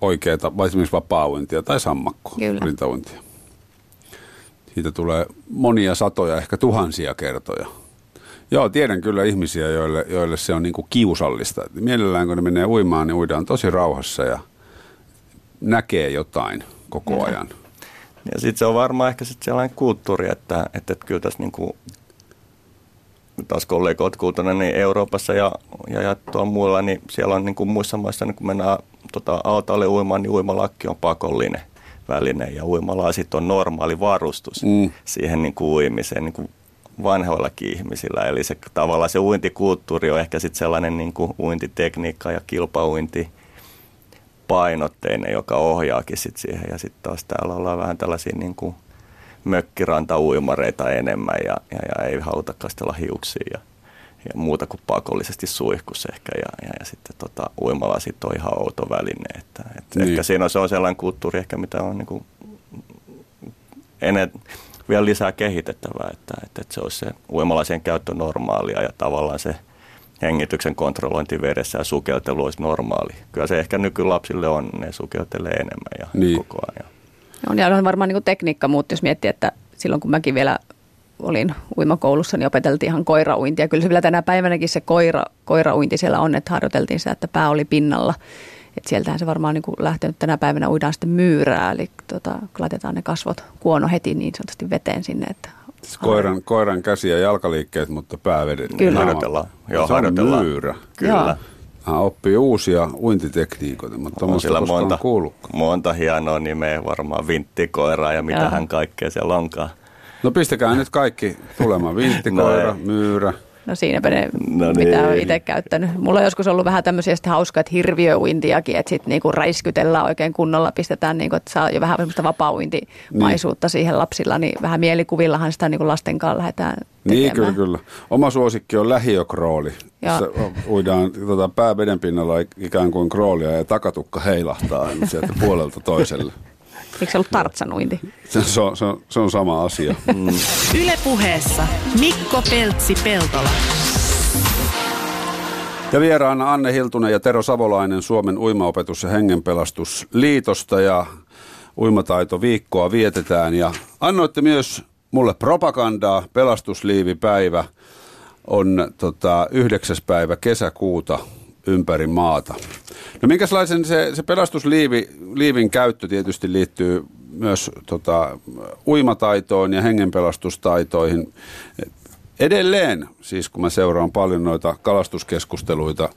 oikeaa, vai esimerkiksi vapaa-uintia tai sammakko rintauintia. Siitä tulee monia satoja, ehkä tuhansia kertoja. Joo, tiedän kyllä ihmisiä, joille se on niin kuin kiusallista. Mielellään kun ne menee uimaan, niin uidaan tosi rauhassa ja näkee jotain koko ajan. Ja sitten se on varmaan ehkä sitten sellainen kulttuuri, että kyllä tässä niin kuin, taas kollegoit kuultuna, niin Euroopassa ja tuolla muualla, niin siellä on niin kuin muissa maissa, niin kun mennään altaalle uimaan, niin uimalakki on pakollinen väline ja uimalaiset on normaali varustus siihen niin kuin uimiseen niin kuin vanhoillakin ihmisillä. Eli se, tavallaan se uintikulttuuri on ehkä sitten sellainen niin kuin uintitekniikka ja kilpauinti painotteinen, joka ohjaakin sitten siihen. Ja sitten taas täällä ollaan vähän tällaisia niin kuin mökkirantauimareita enemmän ja ei haluta kastella hiuksia ja muuta kuin pakollisesti suihkussa ehkä. Ja sitten uimalasit on ihan outo väline. Että niin. Ehkä siinä se on sellainen kulttuuri, ehkä mitä on niin kuin ennen vielä lisää kehitettävää, että se olisi se uimalaisen käyttö normaalia ja tavallaan se hengityksen kontrollointi vedessä ja sukeltelu olisi normaali. Kyllä se ehkä nykylapsille on, ne sukeltelee enemmän ja niin. Koko ajan. On varmaan niin kuin tekniikka muuttuu, jos miettii, että silloin kun mäkin vielä olin uimakoulussa, niin opeteltiin ihan koirauintia. Kyllä se vielä tänä päivänäkin se koirauinti siellä on, että harjoiteltiin sitä, että pää oli pinnalla. Et sieltähän se varmaan niin kuin lähtenyt tänä päivänä, uidaan sitten myyrää, eli laitetaan ne kasvot kuono heti niin sanotusti veteen sinne. Että koiran käsi ja jalkaliikkeet, mutta pää vedetään. Kyllä. Harjoitellaan. Joo, harjoitellaan. Myyrä. Kyllä. Hän oppii uusia uintitekniikoita, mutta tuommoista koskaan kuullutkaan. Monta hienoa nimeä, varmaan vinttikoiraa ja mitähän kaikkea siellä onkaan. No pistäkää nyt kaikki tulemaan. Vinttikoira, myyrä. No siinäpä ne, mitä olen itse käyttänyt. Mulla on joskus ollut vähän tämmöisiä hauskaa, että hirviöuintiakin, että sitten niinku räiskytellään oikein kunnolla, pistetään, niinku, että saa jo vähän semmoista vapaa-uintimaisuutta siihen lapsilla, niin vähän mielikuvillahan sitä niinku lasten kanssa lähdetään tekemään. Niin, kyllä. Oma suosikki on lähiökrooli. Jossa uidaan pää veden pinnalla ikään kuin kroolia ja takatukka heilahtaa sieltä puolelta toiselle. Eikö se ollut tartsanuinti? Se on sama asia. Yle Puheessa Mikko Peltsi-Peltola. Ja vieraana Anne Hiltunen ja Tero Savolainen Suomen uimaopetus- ja hengenpelastusliitosta. Ja uimataitoviikkoa vietetään. Ja annoitte myös mulle propagandaa. Pelastusliivipäivä on 9. päivä kesäkuuta ympäri maata. No minkälaisen se pelastusliivin käyttö tietysti liittyy myös uimataitoon ja hengenpelastustaitoihin. Edelleen, siis kun mä seuraan paljon noita kalastuskeskusteluita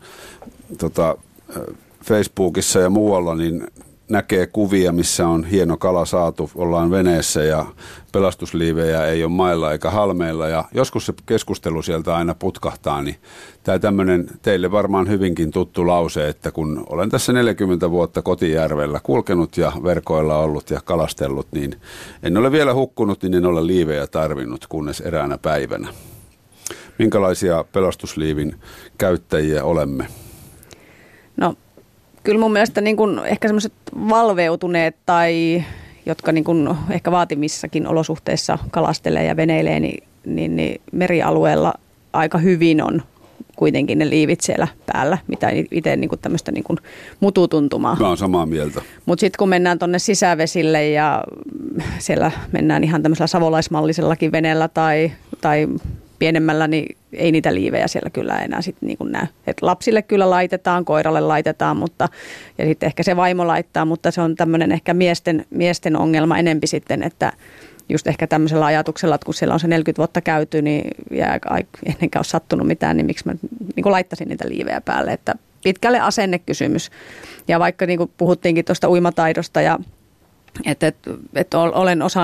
Facebookissa ja muualla, niin näkee kuvia, missä on hieno kala saatu, ollaan veneessä ja pelastusliivejä ei ole mailla eikä halmeilla. Ja joskus se keskustelu sieltä aina putkahtaa, niin tämä tämmöinen teille varmaan hyvinkin tuttu lause, että kun olen tässä 40 vuotta kotijärvellä kulkenut ja verkoilla ollut ja kalastellut, niin en ole vielä hukkunut, niin en ole liivejä tarvinnut kunnes eräänä päivänä. Minkälaisia pelastusliivin käyttäjiä olemme? No. Kyllä mun mielestä niin kun ehkä semmoiset valveutuneet tai jotka niin kun ehkä vaatimissakin olosuhteissa kalastelee ja veneilee, niin merialueella aika hyvin on kuitenkin ne liivit siellä päällä, mitä itse niin kun tämmöistä niin kun mututuntumaa. Mä oon samaa mieltä. Mutta sitten kun mennään tonne sisävesille ja siellä mennään ihan tämmöisellä savolaismallisellakin veneellä tai pienemmällä niin ei niitä liivejä siellä kyllä enää sitten niin kuin näy. Et lapsille kyllä laitetaan, koiralle laitetaan, mutta, ja sitten ehkä se vaimo laittaa, mutta se on tämmöinen ehkä miesten ongelma enempi sitten, että just ehkä tämmöisellä ajatuksella, että kun siellä on se 40 vuotta käyty, niin ja ennenkään ole sattunut mitään, niin miksi mä niin kuin laittaisin niitä liivejä päälle, että pitkälle asennekysymys. Ja vaikka niin kuin puhuttiinkin tuosta uimataidosta ja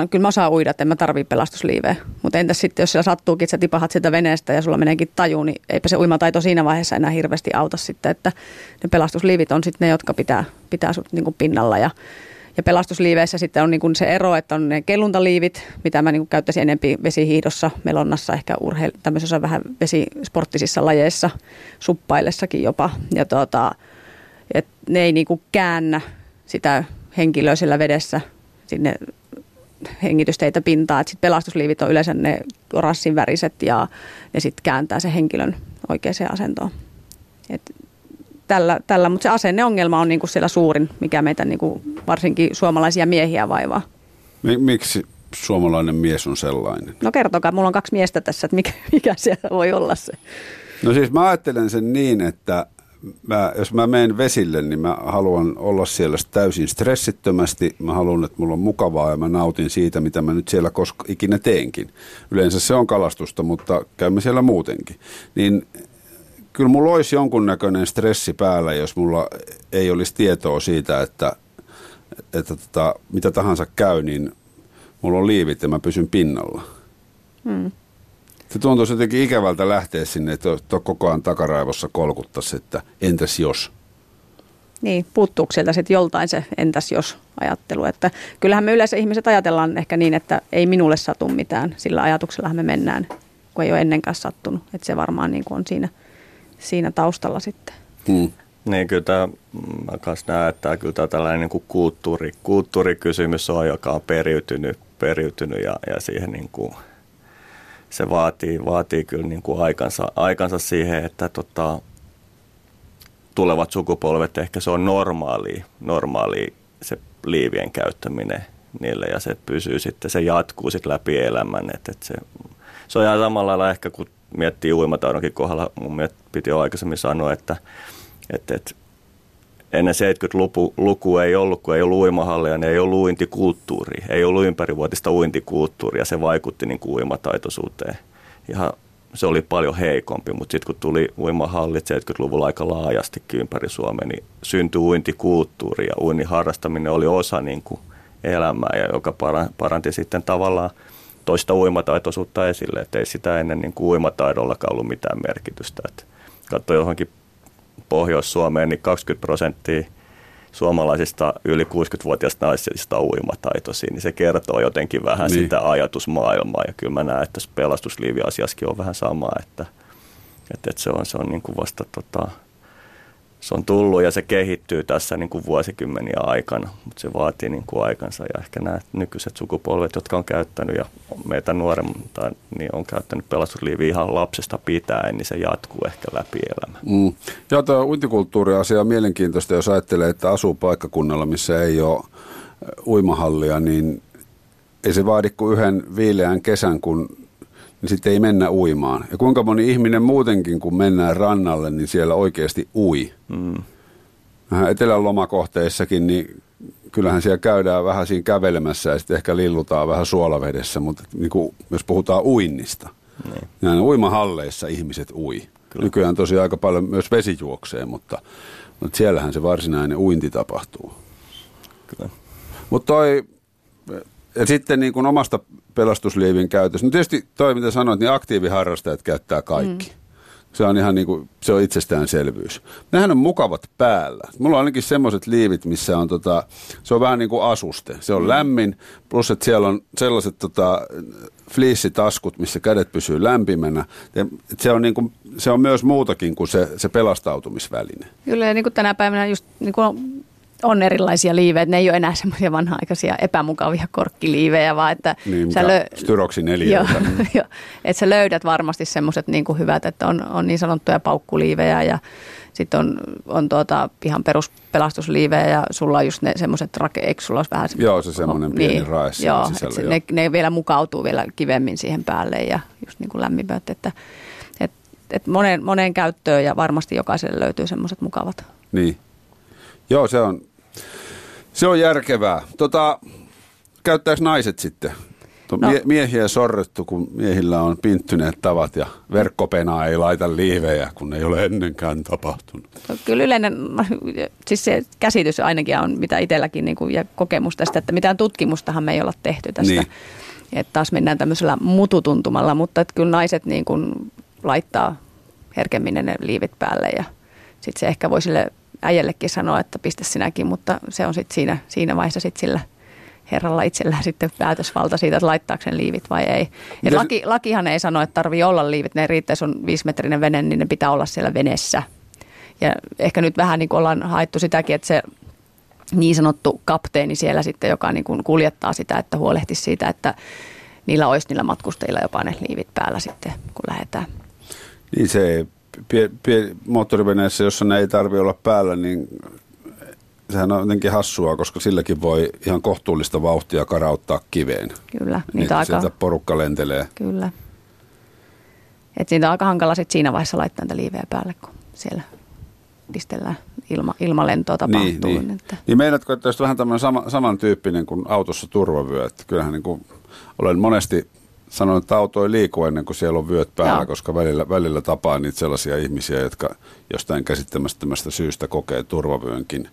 kyllä mä osaan uida, että en mä tarvii pelastusliiveä. Mutta entäs sitten, jos siellä sattuukin, että sä tipahat sieltä veneestä ja sulla meneekin taju, niin eipä se uimataito siinä vaiheessa enää hirveästi auta sitten, että ne pelastusliivit on sitten ne, jotka pitää sut niin kuin pinnalla. Ja pelastusliiveissä sitten on niin kuin se ero, että on ne kelluntaliivit, mitä mä niin kuin käyttäisin enemmän vesihiihdossa, melonnassa, ehkä tämmöisessä vähän vesisporttisissa lajeissa, suppaillessakin jopa. Ja et ne ei niin kuin käännä sitä henkilöä siellä vedessä sinne hengitysteitä pintaa. Sitten pelastusliivit on yleensä ne oranssin väriset ja ne sitten kääntää sen henkilön oikeaan asentoon. Mutta se asenneongelma on niinku siellä suurin, mikä meitä niinku varsinkin suomalaisia miehiä vaivaa. Miksi suomalainen mies on sellainen? No kertokaa, mulla on 2 miestä tässä, että mikä siellä voi olla se. No siis mä ajattelen sen niin, että jos mä menen vesille, niin mä haluan olla siellä täysin stressittömästi. Mä haluan, että mulla on mukavaa ja mä nautin siitä, mitä mä nyt siellä ikinä teenkin. Yleensä se on kalastusta, mutta käymme siellä muutenkin. Niin kyllä mulla olisi jonkunnäköinen stressi päällä, jos mulla ei olisi tietoa siitä, että mitä tahansa käy, niin mulla on liivit ja mä pysyn pinnalla. Hmm. Se tuntuisi jotenkin ikävältä lähteä sinne, että koko ajan takaraivossa kolkuttaisiin, että entäs jos? Niin, puuttuuko sieltä sitten joltain se entäs jos -ajattelu? Että kyllähän me yleensä ihmiset ajatellaan ehkä niin, että ei minulle satu mitään. Sillä ajatuksellahan me mennään, kun ei ole ennenkään sattunut. Että se varmaan niin kuin on siinä taustalla sitten. Hmm. Niin, kyllä tämä, mä kanssa näen, että kyllä tämä tällainen niin kuin kulttuurikysymys on, joka on periytynyt ja siihen niin kuin se vaatii kyllä niin kuin aikansa siihen, että tulevat sukupolvet, ehkä se on normaali se liivien käyttäminen niille ja se pysyy sitten, se jatkuu sitten läpi elämän. Että se on ihan samalla lailla ehkä, kun miettii uimataidonkin kohdalla, mun mielestä piti jo aikaisemmin sanoa, että ennen 70-lukua ei ollut, kun ei ollut uimahalleja, niin ei ollut uintikulttuuria. Ei ollut ympärivuotista uintikulttuuria, se vaikutti niin kuin uimataitoisuuteen. Ihan, se oli paljon heikompi, mutta sitten kun tuli uimahallit 70-luvulla aika laajastikin ympäri Suomea, niin syntyi uintikulttuuri ja uinnin harrastaminen oli osa niin kuin elämää, ja joka paranti sitten tavallaan toista uimataitoisuutta esille. Et ei sitä ennen niin kuin uimataidollakaan ollut mitään merkitystä. Katso johonkin Pohjois-Suomeen, niin 20% suomalaisista yli 60-vuotiaista naisista on uimataitoisia, niin se kertoo jotenkin vähän sitä ajatusmaailmaa. Ja kyllä mä näen, että tässä pelastusliiviasiassakin on vähän sama, että se on niin kuin vasta se on tullut ja se kehittyy tässä niin kuin vuosikymmeniä aikana, mutta se vaatii niin kuin aikansa. Ja ehkä nämä nykyiset sukupolvet, jotka on käyttänyt ja meitä nuoremmat, niin on käyttänyt pelastusliiviä ihan lapsesta pitäen, niin se jatkuu ehkä läpi elämä. Mm. Ja tämä uintikulttuuriasia on mielenkiintoista, jos ajattelee, että asuu paikkakunnalla, missä ei ole uimahallia, niin ei se vaadi kuin yhden viileän kesän, kun niin sitten ei mennä uimaan. Ja kuinka moni ihminen muutenkin, kun mennään rannalle, niin siellä oikeasti ui. Mm. Etelän lomakohteissakin, niin kyllähän siellä käydään vähän siinä kävelemässä ja sitten ehkä lillutaan vähän suolavedessä, mutta niin kuin, jos puhutaan uinnista, niin uimahalleissa ihmiset ui. Kyllä. Nykyään tosi aika paljon myös vesi juoksee, mutta siellähän se varsinainen uinti tapahtuu. Kyllä. Mutta ja sitten niin kuin omasta pelastusliivin käytössä. No tietysti toi, mitä sanoit, niin aktiiviharrastajat käyttää kaikki. Mm. Se on ihan niin kuin, se on itsestäänselvyys. Nämähän on mukavat päällä. Mulla on ainakin semmoiset liivit, missä on se on vähän niin kuin asuste. Se on lämmin, plus että siellä on sellaiset fliissitaskut, missä kädet pysyy lämpimänä. Se on myös muutakin kuin se pelastautumisväline. Kyllä, ja niin kuin tänä päivänä just niin kuin on erilaisia liivejä, ne ei ole enää semmoisia vanha-aikaisia epämukavia korkkiliivejä, vaan että niin, että sä löydät varmasti semmoiset niin kuin hyvät, että on niin sanottuja paukkuliivejä ja sitten on ihan peruspelastusliivejä ja sulla on just ne semmoiset eikö sulla olisi vähän semmoinen pieni raes sisällä. Joo, ne vielä mukautuu vielä kivemmin siihen päälle ja just niin kuin lämminpöt, että moneen käyttöön ja varmasti jokaiselle löytyy semmoiset mukavat. Niin. Joo, se on järkevää. Käyttääkö naiset sitten? No. Miehiä sorrettu, kun miehillä on pinttyneet tavat ja verkkopenaa ei laita liivejä, kun ei ole ennenkään tapahtunut. No, kyllä yleinen, siis se käsitys ainakin on, mitä itselläkin niin kuin, ja kokemus tästä, että mitään tutkimustahan me ei olla tehty tästä. Niin. Että taas mennään tämmöisellä mututuntumalla, mutta että kyllä naiset niin kuin laittaa herkemmin ne liivit päälle ja sitten se ehkä voi sille äijällekin sanoa, että pistä sinäkin, mutta se on sitten siinä vaiheessa sitten sillä herralla itsellään sitten päätösvalta siitä, että laittaako sen liivit vai ei. Lakihan ei sano, että tarvii olla liivit. Ne riittää, jos on 5-metrinen vene, niin ne pitää olla siellä veneessä. Ja ehkä nyt vähän niin kuin ollaan haettu sitäkin, että se niin sanottu kapteeni siellä sitten, joka niin kuin kuljettaa sitä, että huolehtisi siitä, että niillä olisi niillä matkustajilla jopa ne liivit päällä sitten, kun lähdetään. Niin se moottoriveneessä, jossa ne ei tarvitse olla päällä, niin sehän on jotenkin hassua, koska silläkin voi ihan kohtuullista vauhtia karauttaa kiveen. Kyllä. Niitä sieltä porukka lentelee. Kyllä. Että siitä on aika hankala sit siinä vaiheessa laittaa niitä liivejä päälle, kun siellä pistellään ilmalentoa tapahtuu. Niin meidätkö, että olisi vähän tämmöinen samantyyppinen kuin autossa turvavyö. Että kyllähän niin kuin olen monesti sanonut, että auto ei liiku ennen kuin siellä on vyöt päällä, Jaa. Koska välillä tapaa niitä sellaisia ihmisiä, jotka jostain käsittämättömästä syystä kokee turvavyönkin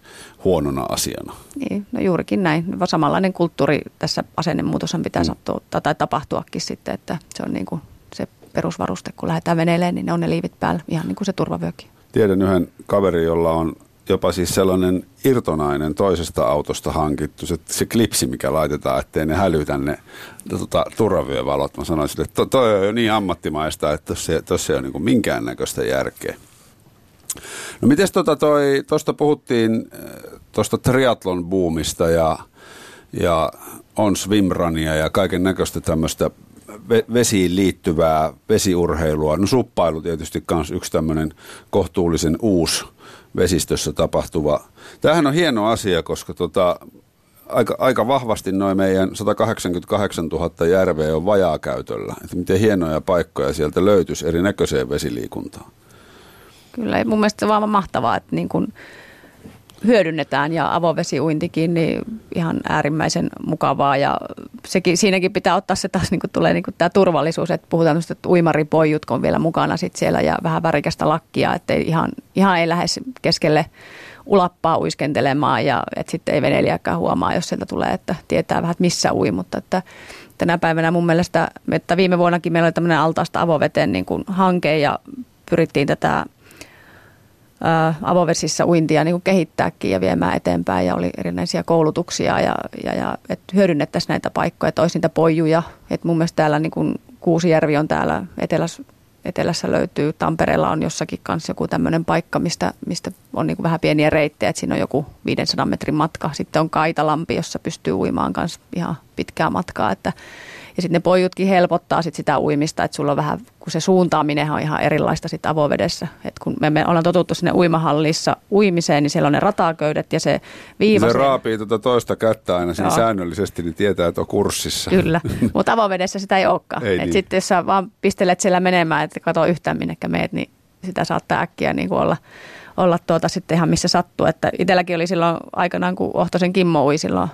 huonona asiana. Niin, no juurikin näin. Samanlainen kulttuuri tässä asennemuutoshan pitää sattua tai tapahtuakin sitten, että se on niin kuin se perusvaruste, kun lähdetään veneelle, niin ne on ne liivit päällä, ihan niin kuin se turvavyökin. Tiedän yhden kaverin, jolla on jopa siis sellainen irtonainen toisesta autosta hankittu, se klipsi, mikä laitetaan, ettei ne hälytä ne turvavyövalot. Mä sanoin sille, että toi on jo niin ammattimaista, että tuossa ei ole niin minkäännäköistä järkeä. No mites tuosta puhuttiin tuosta triathlon buumista ja on swimrunia ja kaiken näköistä tämmöistä vesiin liittyvää vesiurheilua. No suppailu tietysti kans yksi tämmöinen kohtuullisen uusi vesistössä tapahtuva. Tämähän on hieno asia, koska aika vahvasti noin meidän 188 000 järveä on vajaakäytöllä. Että miten hienoja paikkoja sieltä löytyisi erinäköiseen vesiliikuntaan. Kyllä, mun mielestä se on vaan mahtavaa, että niin kun hyödynnetään ja avovesiuintikin niin ihan äärimmäisen mukavaa ja siinäkin pitää ottaa se taas niin kuin tulee niin kuin tämä turvallisuus, että puhutaan tuosta, että uimaripojut on vielä mukana sit siellä ja vähän värikästä lakkia, että ihan ei lähde keskelle ulappaa uiskentelemaan ja että sitten ei veneilijäkään huomaa, jos sieltä tulee, että tietää vähän, että missä ui, mutta että tänä päivänä mun mielestä, että viime vuonnakin meillä oli tämmöinen altaasta avoveteen niin kuin hanke ja pyrittiin tätä avovesissä uintia niin kuin kehittääkin ja viemään eteenpäin ja oli erinäisiä koulutuksia ja että hyödynnettäisiin näitä paikkoja, että olisi niitä pojuja. Että mun mielestä täällä niin kuin Kuusijärvi on täällä etelässä löytyy, Tampereella on jossakin kanssa joku tämmöinen paikka, mistä on niin kuin vähän pieniä reittejä, että siinä on joku 500 metrin matka. Sitten on Kaitalampi, jossa pystyy uimaan kanssa ihan pitkää matkaa, että ja sitten ne pojutkin helpottaa sit sitä uimista, että sulla on vähän, kun se suuntaaminen on ihan erilaista sit avovedessä. Et kun me ollaan totuttu sinne uimahallissa uimiseen, niin siellä on ne rataköydet ja se viiva. Se raapii toista kättä aina sen säännöllisesti, niin tietää, että on kurssissa. Kyllä, mutta avovedessä sitä ei olekaan. Niin. Sitten jos sä vaan pistelet siellä menemään, että kato yhtään minnekä meet, niin sitä saattaa äkkiä niin olla sitten ihan missä sattuu. Että itselläkin oli silloin aikanaan, kun Ohtosen Kimmo ui silloin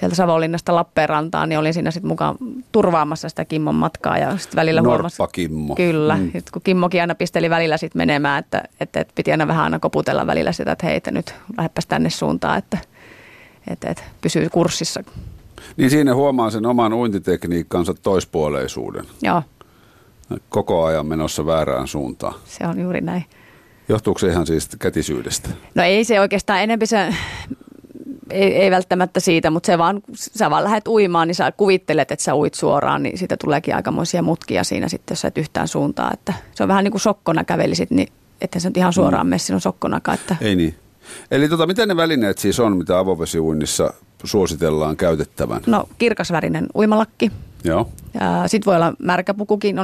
sieltä Savonlinnasta Lappeenrantaan, niin olin siinä sitten mukaan turvaamassa sitä Kimmon matkaa ja sitten välillä huomassa. Norppa Kimmo. Kyllä. Sitten kun Kimmokin aina pisteli välillä sitten menemään, että piti aina vähän aina koputella välillä sitä, että hei, nyt lähdepäs tänne suuntaan, että pysyy kurssissa. Niin siinä huomaa sen oman uintitekniikkansa toispuoleisuuden. Joo. Koko ajan menossa väärään suuntaan. Se on juuri näin. Johtuuko se ihan siis kätisyydestä? No ei se oikeastaan enemmän se. Ei välttämättä siitä, mutta sä vaan lähdet uimaan, niin sä kuvittelet, että sä uit suoraan, niin siitä tuleekin aikamoisia mutkia siinä sitten, jos sä et yhtään suuntaa. Että se on vähän niin kuin sokkona kävelisit, niin ettei sä nyt ihan suoraan mene sinun sokkonakaan. Että. Ei niin. Eli miten ne välineet siis on, mitä avovesiuinnissa suositellaan käytettävän? No kirkasvärinen uimalakki. Joo. Sitten voi olla märkäpukukin,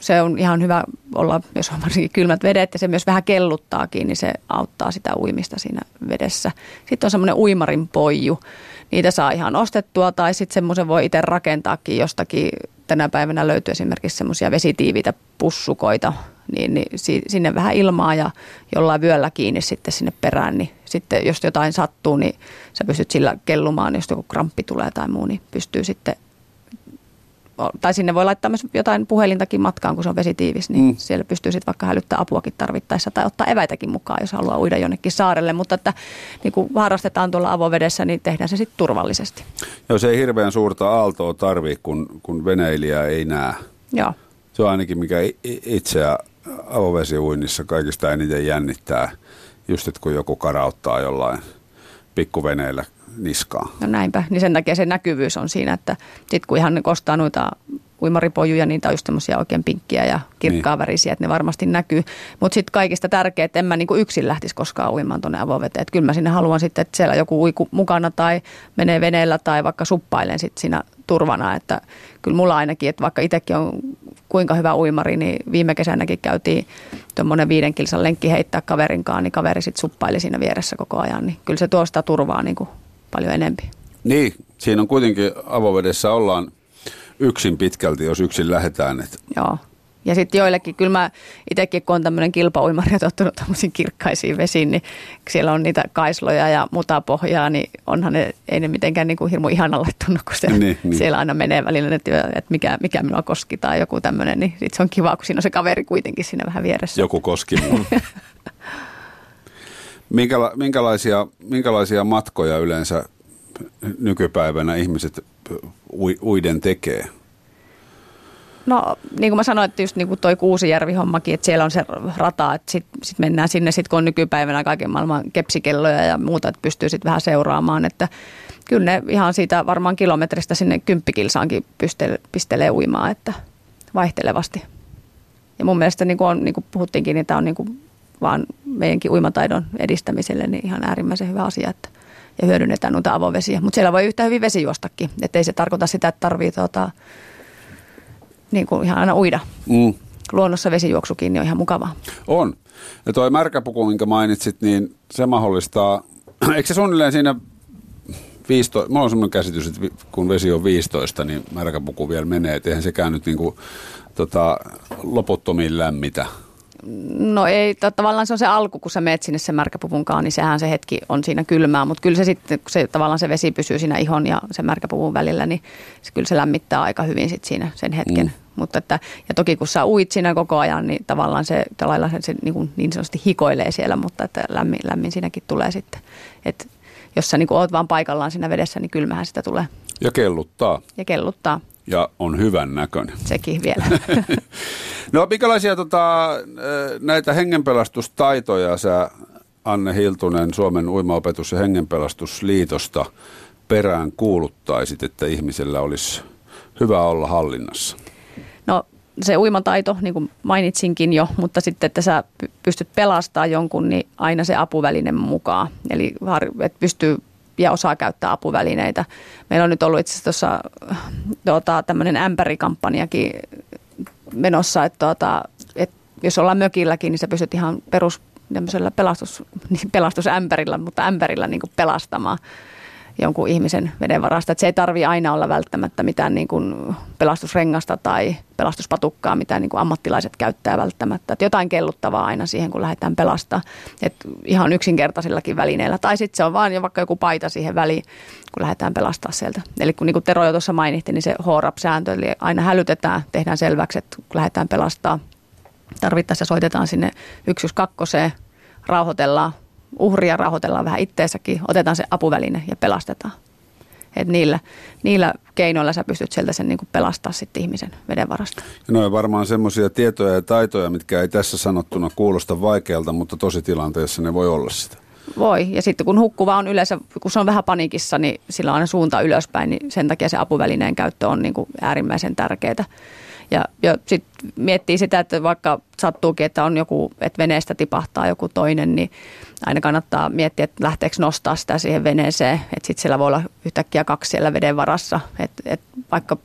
se on ihan hyvä olla, jos on varsinkin kylmät vedet ja se myös vähän kelluttaakin, niin se auttaa sitä uimista siinä vedessä. Sitten on semmoinen uimarin poiju, niitä saa ihan ostettua tai sitten semmoisen voi itse rakentaakin jostakin tänä päivänä löytyy esimerkiksi semmoisia vesitiiviitä pussukoita, niin sinne vähän ilmaa ja jollain vyöllä kiinni sitten sinne perään, niin sitten jos jotain sattuu, niin sä pystyt sillä kellumaan, jos joku kramppi tulee tai muu, niin pystyy sitten, tai sinne voi laittaa myös jotain puhelintakin matkaan, kun se on vesitiivis, niin siellä pystyy sitten vaikka hälyttää apuakin tarvittaessa tai ottaa eväitäkin mukaan, jos haluaa uida jonnekin saarelle, mutta että niin kun harrastetaan tuolla avovedessä, niin tehdään se sitten turvallisesti. Joo, se ei hirveän suurta aaltoa tarvitse, kun veneilijä ei näe. Joo. Se on ainakin mikä itseä avovesiuinnissa kaikista eniten jännittää, just että kun joku karauttaa jollain pikkuveneellä niskaan. No näinpä, niin sen takia se näkyvyys on siinä, että sitten kun ihan kostaa noita uimaripojuja, niitä on just tämmöisiä oikein pinkkiä ja kirkkaavärisiä, että ne varmasti näkyy. Mutta sitten kaikista tärkeää, että en mä niinku yksin lähtisi koskaan uimaan tuonne avoveteen. Että kyllä mä sinne haluan sitten, että siellä joku uiku mukana tai menee veneellä tai vaikka suppailen sitten siinä turvana. Että kyllä mulla ainakin, että vaikka itsekin on kuinka hyvä uimari, niin viime kesänäkin käytiin tuommoinen 5 kilsan lenkki heittää kaverinkaan, niin kaveri sitten suppaili siinä vieressä koko ajan. Niin kyllä se tuo sitä turvaa niinku paljon enempi. Niin, siinä on kuitenkin avovedessä ollaan yksin pitkälti, jos yksin lähdetään. Että. Joo. Ja sitten joillekin, kyllä mä itsekin, kun on tämmöinen kilpauimari ja tottunut tämmöisiin kirkkaisiin vesiin, niin siellä on niitä kaisloja ja mutapohjaa, niin onhan ne, ei ne mitenkään niin kuin hirmu ihanalla tunnu, kun siellä aina menee välillä, että mikä minua koski tai joku tämmöinen, niin sitten se on kiva, kun siinä on se kaveri kuitenkin siinä vähän vieressä. Joku koski minua. Minkälaisia matkoja yleensä nykypäivänä ihmiset uiden tekee? No niin kuin mä sanoin, että just niin kuin toi Kuusijärvi-hommakin, että siellä on se rata, että sit mennään sinne, sit kun on nykypäivänä kaiken maailman kepsikelloja ja muuta, että pystyy sitten vähän seuraamaan, että kyllä ne ihan siitä varmaan kilometristä sinne 10 kilsaankin pistelee uimaan, että vaihtelevasti. Ja mun mielestä niin kuin on, niin kuin puhuttiinkin, niin tämä on niin kuin vaan meidänkin uimataidon edistämiselle niin ihan äärimmäisen hyvä asia, että ja hyödynnetään noita avovesiä. Mutta siellä voi yhtä hyvin vesijuostakin, ettei se tarkoita sitä, että tarvii niin kuin ihan aina uida. Luonnossa vesijuoksukin niin on ihan mukavaa. On. Ja toi märkäpuku, minkä mainitsit, niin se mahdollistaa, eikö se suunnilleen siinä 15, mulla on semmoinen käsitys, että kun vesi on 15, niin märkäpuku vielä menee, et eihän sekään nyt niin kuin, loputtomiin lämmitä. No ei, tavallaan se on se alku, kun sä meet sinne sen märkäpupunkaan, niin sehän se hetki on siinä kylmää, mutta kyllä se sitten, kun se, tavallaan se vesi pysyy siinä ihon ja sen märkäpupun välillä, niin se, kyllä se lämmittää aika hyvin sitten siinä sen hetken. Mutta että, ja toki kun sä uit siinä koko ajan, niin tavallaan se niin sanotusti hikoilee siellä, mutta että lämmin siinäkin tulee sitten. Et jos sä niin oot vaan paikallaan siinä vedessä, niin kylmähän sitä tulee. Ja kelluttaa. Ja on hyvän näköinen. Sekin vielä. No minkälaisia näitä hengenpelastustaitoja sä, Anne Hiltunen, Suomen uimaopetus- ja hengenpelastusliitosta perään kuuluttaisit, että ihmisellä olisi hyvä olla hallinnassa? No se uimataito, niin kuin mainitsinkin jo, mutta sitten, että sä pystyt pelastamaan jonkun, niin aina se apuväline mukaan. Eli että pystyy ja osaa käyttää apuvälineitä. Meillä on nyt ollut itse asiassa tämmöinen ämpärikampanjakin menossa, että jos ollaan mökilläkin, niin sä pystyt ihan perus tämmöisellä pelastusämpärillä, mutta ämpärillä niin kuin pelastamaan jonkun ihmisen veden varasta. Että se ei tarvitse aina olla välttämättä mitään niin kuin pelastusrengasta tai pelastuspatukkaa, mitä niin kuin ammattilaiset käyttää välttämättä. Että jotain kelluttavaa aina siihen, kun lähdetään pelastamaan. Että ihan yksinkertaisillakin välineillä. Tai sitten se on vaan jo vaikka joku paita siihen väliin, kun lähdetään pelastamaan sieltä. Eli kun niin kuin Tero jo tuossa mainitti, niin se HRAP-sääntö, eli aina hälytetään, tehdään selväksi, että kun lähdetään pelastamaan, tarvittaessa soitetaan sinne 112, rauhoitellaan. Uhria rauhoitellaan vähän itteessäkin, otetaan se apuväline ja pelastetaan. Et niillä keinoilla sä pystyt sieltä sen niin kuin pelastaa sitten ihmisen vedenvarasta. No on varmaan semmoisia tietoja ja taitoja, mitkä ei tässä sanottuna kuulosta vaikealta, mutta tositilanteessa ne voi olla sitä. Voi, ja sitten kun hukkuva on yleensä, kun se on vähän paniikissa, niin sillä on aina suunta ylöspäin, niin sen takia se apuvälineen käyttö on niin kuin äärimmäisen tärkeää. Ja sitten miettii sitä, että vaikka sattuukin, että on joku, että veneestä tipahtaa joku toinen, niin aina kannattaa miettiä, että lähteekö nostaa sitä siihen veneeseen. Että sitten siellä voi olla yhtäkkiä 2 siellä veden varassa. Et vaikka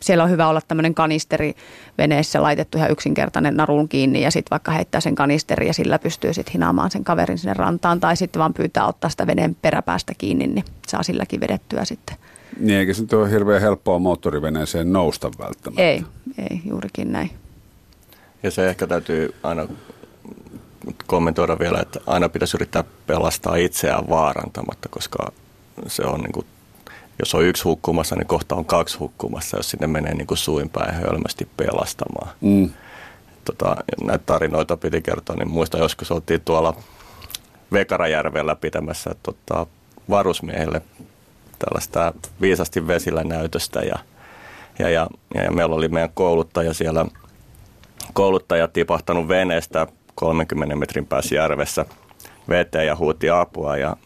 siellä on hyvä olla tämmöinen kanisteri veneessä laitettu ihan yksinkertainen narun kiinni ja sitten vaikka heittää sen kanisteri ja sillä pystyy sitten hinaamaan sen kaverin sinne rantaan. Tai sitten vaan pyytää ottaa sitä veneen peräpäästä kiinni, niin saa silläkin vedettyä sitten Niin, eikä se ole hirveän helppoa moottoriveneeseen nousta välttämättä. Ei juurikin näin. Ja se ehkä täytyy aina kommentoida vielä, että aina pitäisi yrittää pelastaa itseään vaarantamatta, koska se on niin kuin, jos on yksi hukkumassa, niin kohta on kaksi hukkumassa, jos sinne menee niin kuin suinpäin hölmästi pelastamaan. Mm. Näitä tarinoita piti kertoa, niin muistan joskus oltiin tuolla Vekarajärvellä pitämässä varusmiehelle tällaista viisasti vesillä näytöstä ja meillä oli meidän kouluttaja siellä. Kouluttaja tipahtanut veneestä 30 metrin päässä järvessä veteen ja huuti apua ja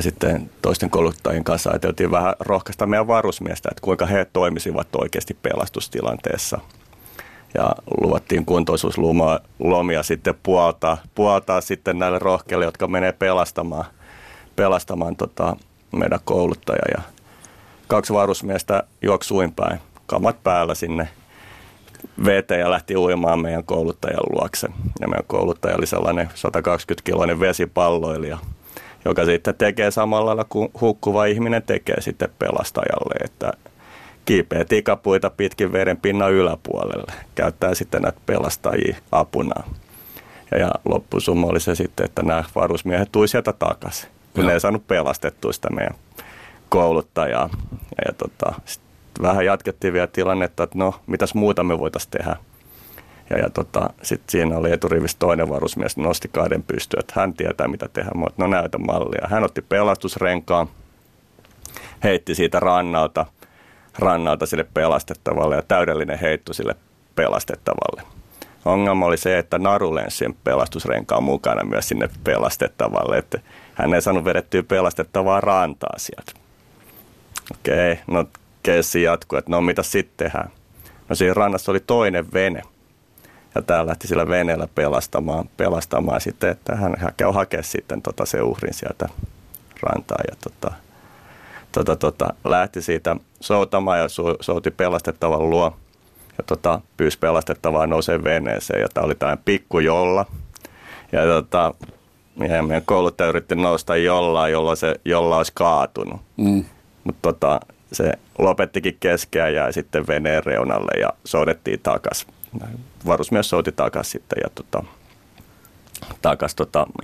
sitten toisten kouluttajien kanssa ajateltiin vähän rohkaista meidän varusmiestä, että kuinka he toimisivat oikeasti pelastustilanteessa. Ja luvattiin kuntoisuuslomia sitten puoltaa sitten näille rohkeille, jotka menee pelastamaan meidän kouluttajaa. Ja kaksi varusmiestä juoksi suinpäin, kamat päällä sinne veteen ja lähti uimaan meidän kouluttajan luokse. Ja meidän kouluttaja oli sellainen 120-kiloinen vesipalloilija, joka sitten tekee samalla lailla kuin hukkuva ihminen tekee sitten pelastajalle, että kiipeä tikapuita pitkin veden pinnan yläpuolelle, käyttää sitten näitä pelastajia apuna. Ja loppusumma oli se sitten, että nämä varusmiehet tuli sieltä takaisin, kun ne ei saanut pelastettua sitä meidän kouluttajaa. Sitten vähän jatkettiin vielä tilannetta, että no, mitäs muuta me voitaisiin tehdä. Sitten siinä oli eturivissä toinen varusmies, nosti kahden pystyyn, että hän tietää mitä tehdä, mutta no näytä mallia. Hän otti pelastusrenkaan, heitti siitä rannalta sille pelastettavalle ja täydellinen heitto sille pelastettavalle. Ongelma oli se, että naru lensi sen pelastusrenkaan mukana myös sinne pelastettavalle, että hän ei saanut vedettyä pelastettavaa rantaa sieltä. Okei, no keissi jatkuu, että no mitä sitten tehdään? No siinä rannassa oli toinen vene ja tämä lähti sillä veneellä pelastamaan sitten, että hän käy hakemaan sitten se uhrin sieltä rantaa ja lähti siitä soutamaan ja souti pelastettavan luo ja pyysi pelastettavaa nousee veneeseen ja tämä oli tämmöinen pikkujolla ja meidän kouluttaja yritti nousta jollain, jolla olisi kaatunut, mutta se lopettikin keskeä ja sitten veneen reunalle ja soudettiin takaisin. Varusmies souti takaisin sitten ja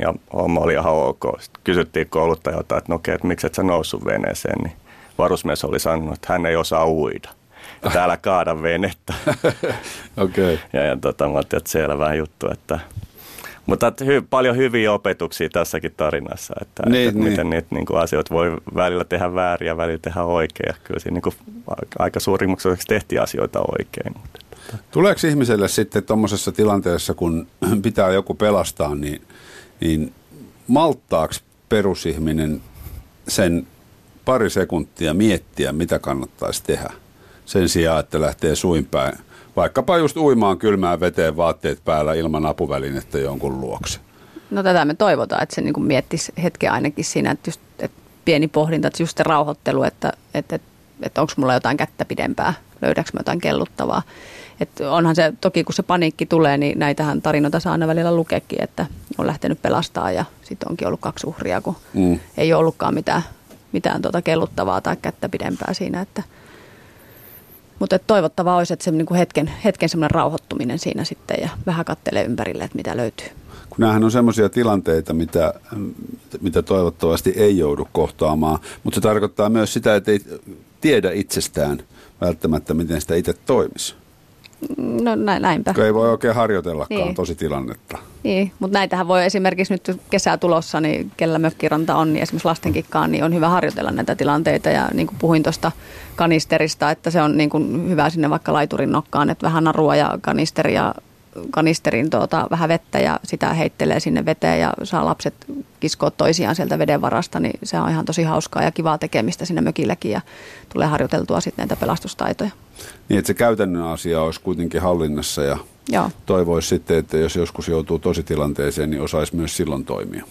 ja homma oli ihan ok. Sitten kysyttiin kouluttajalta, että no okei, että miksi et sä noussut veneeseen, niin varusmies oli sanonut, että hän ei osaa uida. Että älä kaada venettä. Okay. Mä ajattelin, että selvä juttu. Mutta paljon hyviä opetuksia tässäkin tarinassa, että miten niitä niin kuin asioita voi välillä tehdä väärin ja välillä tehdä oikein. Kyllä siinä niin kuin aika suurimmaksi osaksi tehtiin asioita oikein. Tuleeko ihmiselle sitten tuommoisessa tilanteessa, kun pitää joku pelastaa, niin malttaako perusihminen sen pari sekuntia miettiä, mitä kannattaisi tehdä sen sijaan, että lähtee suinpäin? Vaikkapa just uimaan kylmään veteen vaatteet päällä ilman apuvälinettä jonkun luokse. No tätä me toivotaan, että se niin kuin miettisi hetken ainakin siinä, että pieni pohdinta, että just se rauhoittelu, että onko mulla jotain kättä pidempää, löydäks mä jotain kelluttavaa. Että onhan se, toki kun se paniikki tulee, niin näitähän tarinoita saa aina välillä lukeekin, että on lähtenyt pelastaa ja sitten onkin ollut kaksi uhria, kun ei ole ollutkaan mitään kelluttavaa tai kättä pidempää siinä, että mutta toivottavaa olisi, että se niinku hetken semmoinen rauhoittuminen siinä sitten ja vähän katselee ympärille, että mitä löytyy. Kun näähän on semmoisia tilanteita, mitä toivottavasti ei joudu kohtaamaan, mutta se tarkoittaa myös sitä, että ei tiedä itsestään välttämättä, miten sitä itse toimisi. No näinpä. Kun ei voi oikein harjoitellakaan tosi tilannetta. Niin, mutta näitähän voi esimerkiksi nyt kesää tulossa, niin kellä mökkiranta on, niin esimerkiksi lastenkikkaan, niin on hyvä harjoitella näitä tilanteita. Ja niin kuin puhuin tuosta kanisterista, että se on niin kuin hyvä sinne vaikka laiturin nokkaan, että vähän narua ja kanisterin vähän vettä ja sitä heittelee sinne veteen ja saa lapset kiskoa toisiaan sieltä veden varasta, niin se on ihan tosi hauskaa ja kivaa tekemistä sinne mökilläkin ja tulee harjoiteltua sitten näitä pelastustaitoja. Niin, että se käytännön asia olisi kuitenkin hallinnassa ja toivoisi sitten, että jos joskus joutuu tositilanteeseen, niin osaisi myös silloin toimia.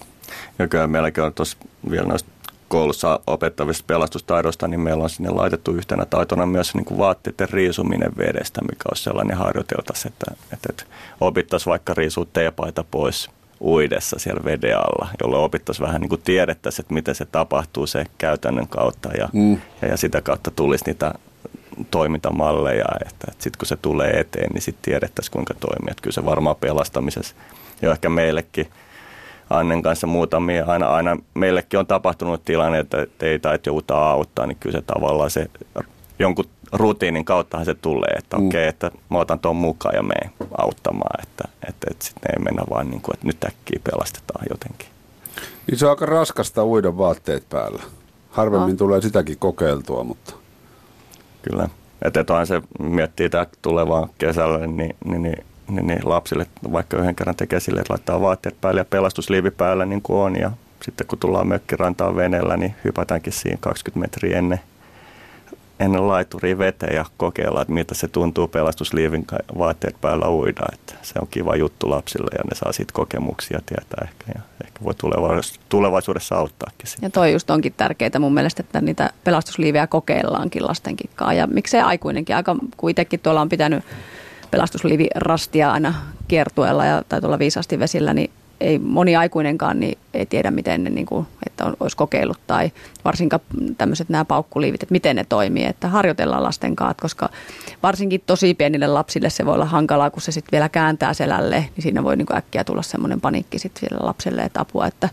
Ja kyllä meilläkin on tuossa vielä noissa koulussa opettavista pelastustaidoista, niin meillä on sinne laitettu yhtenä taitona myös niin kuin vaatteiden riisuminen vedestä, mikä olisi sellainen harjoiteltaisiin, että opittaisiin vaikka riisua teepaita pois uidessa siellä veden alla, jolloin opittaisiin vähän niin kuin tiedettäisiin, että miten se tapahtuu se käytännön kautta ja sitä kautta tulisi niitä toimintamalleja, että sitten kun se tulee eteen, niin sitten tiedettäisiin kuinka toimii. Että kyllä se varmaan pelastamisessa ja ehkä meillekin Annen kanssa muutamia, aina meillekin on tapahtunut tilanne, että teitä et joutaa auttaa, niin kyllä se tavallaan se jonkun rutiinin kauttahan se tulee, että okei, että mä otan tuon mukaan ja menen auttamaan, että sitten ei mennä vaan niin kuin, että nyt äkkiä pelastetaan jotenkin. Niin se on aika raskasta uida vaatteet päällä. Harvemmin tulee sitäkin kokeiltua, mutta... Kyllä, että onhan se, miettii tämä tulevaa kesällä, niin lapsille vaikka yhden kerran tekee silleen, että laittaa vaatteet päälle ja pelastusliivi päällä niin kuin on, ja sitten kun tullaan mökkirantaan veneellä, niin hypätäänkin siihen 20 metriä ennen laituria veteen ja kokeillaan, että miltä se tuntuu pelastusliivin vaatteet päällä uida. Että se on kiva juttu lapsille ja ne saa siitä kokemuksia tietää ehkä ja ehkä voi tulevaisuudessa auttaakin. Sitä. Ja toi just onkin tärkeää mun mielestä, että niitä pelastusliivejä kokeillaankin lastenkin kanssa ja miksei aikuinenkin aika, kun itsekin tuolla on pitänyt pelastusliivirastia aina kiertueella ja, tai tuolla viisaasti vesillä, niin ei moni aikuinenkaan niin ei tiedä, miten ne, niin kuin, että olisi kokeillut tai varsinkaan tämmöiset nämä paukkuliivit, että miten ne toimii, että harjoitellaan lasten kanssa, koska varsinkin tosi pienille lapsille se voi olla hankalaa, kun se sitten vielä kääntää selälle, niin siinä voi niin kuin äkkiä tulla semmoinen paniikki sitten sille lapselle, että apua, että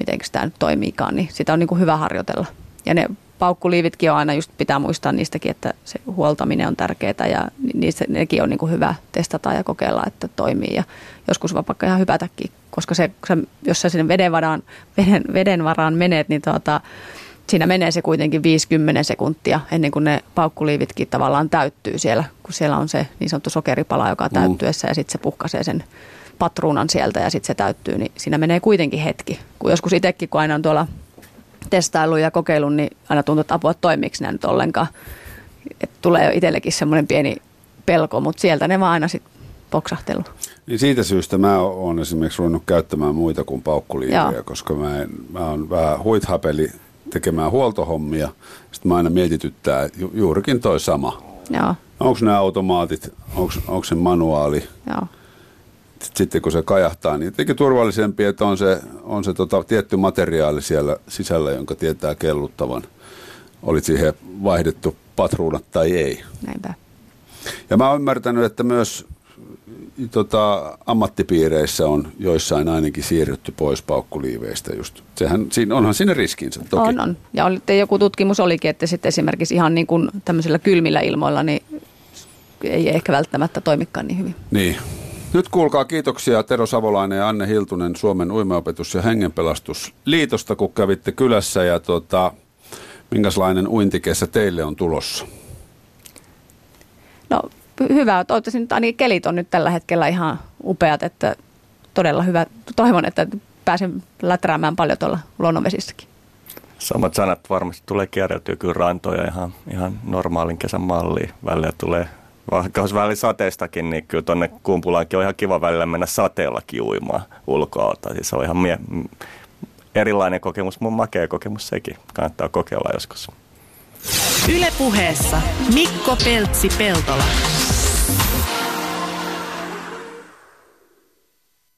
mitenkä tämä nyt toimiikaan, niin sitä on niin kuin hyvä harjoitella. Ja ne paukkuliivitkin on aina just, pitää muistaa niistäkin, että se huoltaminen on tärkeää ja niistä, nekin on niin kuin hyvä testata ja kokeilla, että toimii ja joskus vaikka ihan hypätäkin, koska se, jos sä sinne veden varaan menet, niin siinä menee se kuitenkin 50 sekuntia ennen kuin ne paukkuliivitkin tavallaan täyttyy siellä, kun siellä on se niin sanottu sokeripala, joka täyttyessä ja sitten se puhkaisee sen patruunan sieltä ja sitten se täyttyy, niin siinä menee kuitenkin hetki, kun joskus itsekin, kun aina on tuolla testailu ja kokeilu, niin aina tuntuu, että apua toimiksi nämä nyt ollenkaan. Et tulee jo itsellekin semmoinen pieni pelko, mutta sieltä ne vaan aina sitten poksahtelu. Niin siitä syystä mä oon esimerkiksi ruvennut käyttämään muita kuin paukkuliivejä, koska mä oon vähän huithapeli tekemään huoltohommia. Sitten mä aina mietityttää juurikin toi sama. Onko nämä automaatit, onko se manuaali? Joo. Sitten kun se kajahtaa, niin jotenkin turvallisempi, että on se tietty materiaali siellä sisällä, jonka tietää kelluttavan. Oli siihen vaihdettu patruunat tai ei. Näinpä. Ja mä oon ymmärtänyt, että myös ammattipiireissä on joissain ainakin siirrytty pois paukkuliiveistä just. Onhan siinä riskinsä toki. On. Ja joku tutkimus olikin, että sitten esimerkiksi ihan niin kuin tämmöisillä kylmillä ilmoilla niin ei ehkä välttämättä toimikaan niin hyvin. Niin. Nyt kuulkaa, kiitoksia Tero Savolainen ja Anne Hiltunen Suomen uimaopetus- ja hengenpelastusliitosta, kun kävitte kylässä. Ja minkälainen uintikesä teille on tulossa? No hyvä, ainakin kelit on nyt tällä hetkellä ihan upeat, että todella hyvä. Toivon, että pääsen läträämään paljon tuolla luonnonvesissäkin. Samat sanat varmasti tulee kierreltyä kyllä rantoja ihan normaalin kesän malliin. Välillä tulee... Vaikka olisi välillä sateistakin, niin kyllä tuonne Kumpulaankin on ihan kiva välillä mennä sateellakin uimaan ulkoalta. Siis se on ihan erilainen kokemus, mun makea kokemus sekin. Kannattaa kokeilla joskus. Yle Puheessa Mikko Peltsi-Peltola.